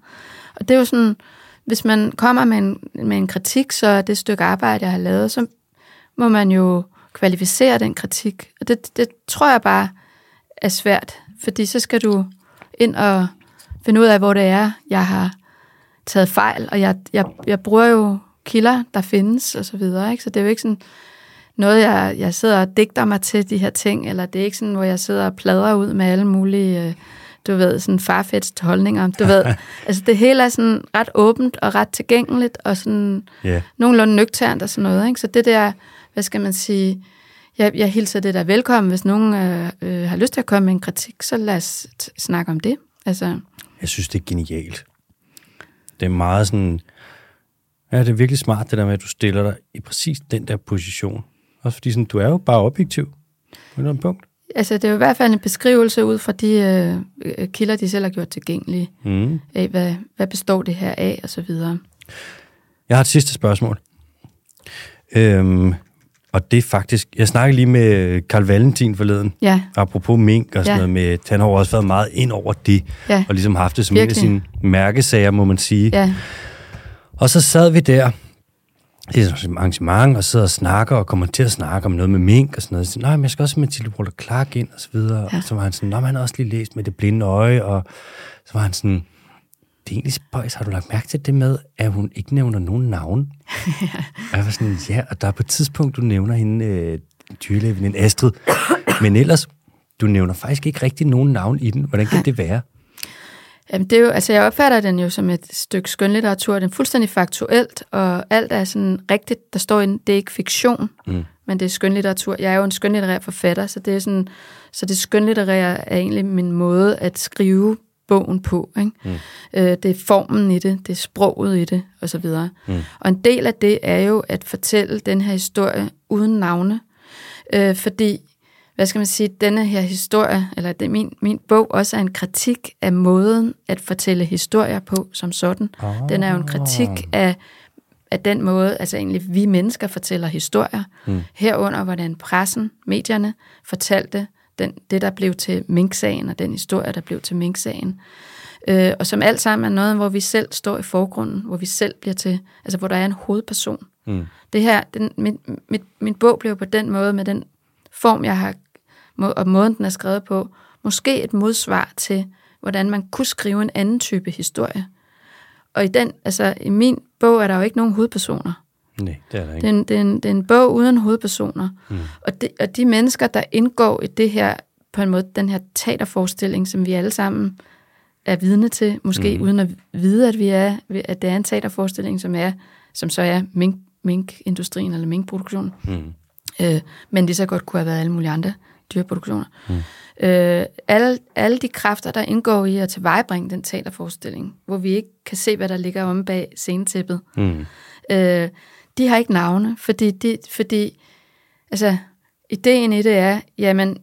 Og det er jo sådan, hvis man kommer med en kritik, så er det stykke arbejde, jeg har lavet, så må man jo kvalificere den kritik. Og det tror jeg bare er svært, fordi så skal du ind og finde ud af, hvor det er, jeg har taget fejl, og jeg bruger jo kilder, der findes, og så videre, ikke? Så det er jo ikke sådan noget, jeg sidder og digter mig til de her ting, eller det er ikke sådan, hvor jeg sidder og pladrer ud med alle mulige, du ved, sådan farfetched holdninger. Du ved, altså det hele er sådan ret åbent og ret tilgængeligt, og sådan nogenlunde nøgternt og sådan noget, ikke? Så det der, hvad skal man sige, jeg hilser det der velkommen. Hvis nogen har lyst til at komme med en kritik, så lad os snakke om det. Altså. Jeg synes, det er genialt. Det er meget sådan... Ja, det er virkelig smart, det der med, at du stiller dig i præcis den der position. Også fordi sådan, du er jo bare objektiv på et punkt. Altså, det er jo i hvert fald en beskrivelse ud fra de kilder, de selv har gjort tilgængelige. Af, hvad består det her af, og så videre. Jeg har et sidste spørgsmål. Og det er faktisk... Jeg snakkede lige med Carl Valentin forleden, apropos mink og sådan noget med... Han har også været meget ind over det, og ligesom haft det som en af sine mærkesager, må man sige. Ja. Og så sad vi der, det er sådan et arrangement, og sidder og snakker, og kommer til at snakke om noget med mink og sådan noget. Så, nej, men jeg skal også have Mathilde Walter Clark ind, og så videre. Ja. Og så var han sådan, nej, han har også lige læst med Det blinde øje, og så var han sådan... Det er egentlig spøjs, har du lagt mærke til det med, at hun ikke nævner nogen navn? Og jeg var sådan, og der er på et tidspunkt, du nævner hende, dyrlægevinden Astrid, men ellers, du nævner faktisk ikke rigtig nogen navn i den. Hvordan kan det være? Jamen, det er jo, altså jeg opfatter den jo som et stykke skønlitteratur, den er fuldstændig faktuelt, og alt er sådan rigtigt, der står i den, det er ikke fiktion, men det er skønlitteratur. Jeg er jo en skønlitterær forfatter, så det er sådan, så det skønlitterære er egentlig min måde at skrive bogen på, ikke? Det er formen i det, det er sproget i det, og så videre. Og en del af det er jo at fortælle den her historie uden navne, fordi, hvad skal man sige, denne her historie, eller det, min bog, også er en kritik af måden at fortælle historier på, som sådan. Den er jo en kritik af den måde, altså egentlig vi mennesker fortæller historier, herunder hvordan pressen, medierne, fortalte det, der blev til minksagen, og den historie, der blev til minksagen. og som alt sammen er noget, hvor vi selv står i forgrunden, hvor vi selv bliver til, altså hvor der er en hovedperson. Mm. Det her, min bog blev på den måde, med den form, jeg har, og måden, den er skrevet på, måske et modsvar til, hvordan man kunne skrive en anden type historie. Og i min bog er der jo ikke nogen hovedpersoner. Nej, det er der ikke. Det er en bog uden hovedpersoner. Mm. Og de mennesker, der indgår i det her, på en måde, den her teaterforestilling, som vi alle sammen er vidne til, måske uden at vide, at det er en teaterforestilling, som så er minkindustrien eller minkproduktionen. Mm. Men det så godt kunne have været alle mulige andre dyreproduktioner. Mm. Alle de kræfter, der indgår i at tilvejebringe den teaterforestilling, hvor vi ikke kan se, hvad der ligger omme bag scenetæppet, de har ikke navne, fordi altså, ideen i det er, jamen,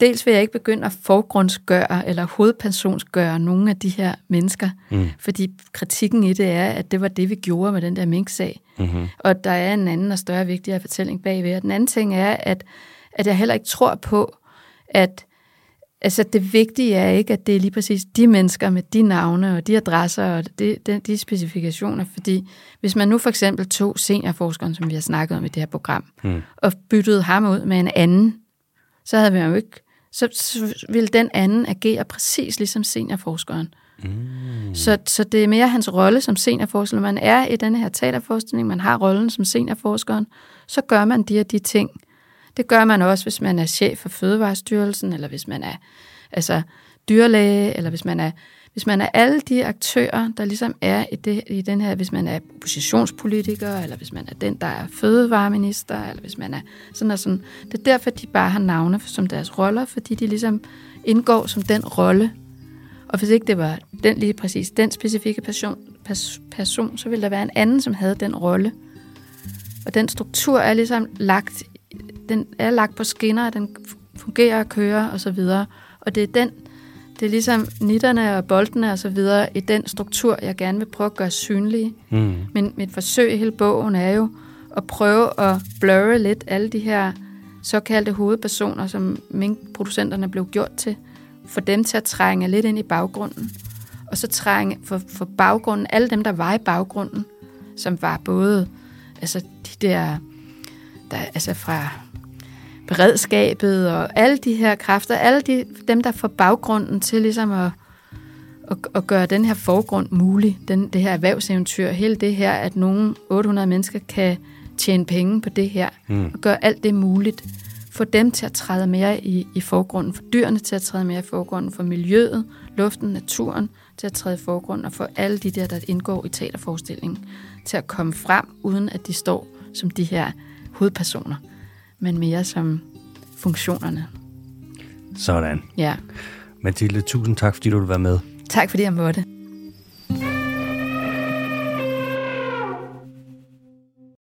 dels vil jeg ikke begynde at forgrundsgøre eller hovedpersonsgøre nogle af de her mennesker, fordi kritikken i det er, at det var det, vi gjorde med den der minksag. Mm-hmm. Og der er en anden og større vigtigere fortælling bagved. Og den anden ting er, at jeg heller ikke tror på, at altså, det vigtige er ikke, at det er lige præcis de mennesker med de navne og de adresser og de specifikationer, fordi hvis man nu for eksempel tog seniorforskeren, som vi har snakket om i det her program, og byttede ham ud med en anden, så havde vi jo ikke, så ville den anden agere præcis ligesom seniorforskeren. Mm. Så det er mere hans rolle som seniorforsker. Man er i denne her teaterforestilling, man har rollen som seniorforskeren, så gør man de og de ting. Det gør man også, hvis man er chef for Fødevarestyrelsen, eller hvis man er dyrlæge, eller hvis man er alle de aktører, der ligesom er i den her, hvis man er oppositionspolitiker, eller hvis man er den, der er fødevareminister, eller hvis man er sådan og sådan. Det er derfor, de bare har navne som deres roller, fordi de ligesom indgår som den rolle. Og hvis ikke det var lige præcis den specifikke person, så ville der være en anden, som havde den rolle. Og den struktur er ligesom lagt, den er lagt på skinner, den fungerer og kører osv. Og det er ligesom nitterne og boltene og så videre i den struktur, jeg gerne vil prøve at gøre synlige. Mm. Men mit forsøg i hele bogen er jo at prøve at blurre lidt alle de her såkaldte hovedpersoner, som minkproducenterne blev gjort til, for dem til at trænge lidt ind i baggrunden. Og så trænge for baggrunden, alle dem, der var i baggrunden, som var både altså de der altså fra beredskabet og alle de her kræfter, dem, der får baggrunden til ligesom at gøre den her forgrund mulig, det her erhvervseventyr, hele det her, at nogle 800 mennesker kan tjene penge på det her, og gøre alt det muligt, få dem til at træde mere i forgrunden, få dyrene til at træde mere i forgrunden, få miljøet, luften, naturen til at træde i forgrunden, og få alle de der indgår i teaterforestillingen, til at komme frem, uden at de står som de her hovedpersoner, men mere som funktionerne. Sådan. Ja. Mathilde, tusind tak, fordi du ville være med. Tak, fordi jeg måtte.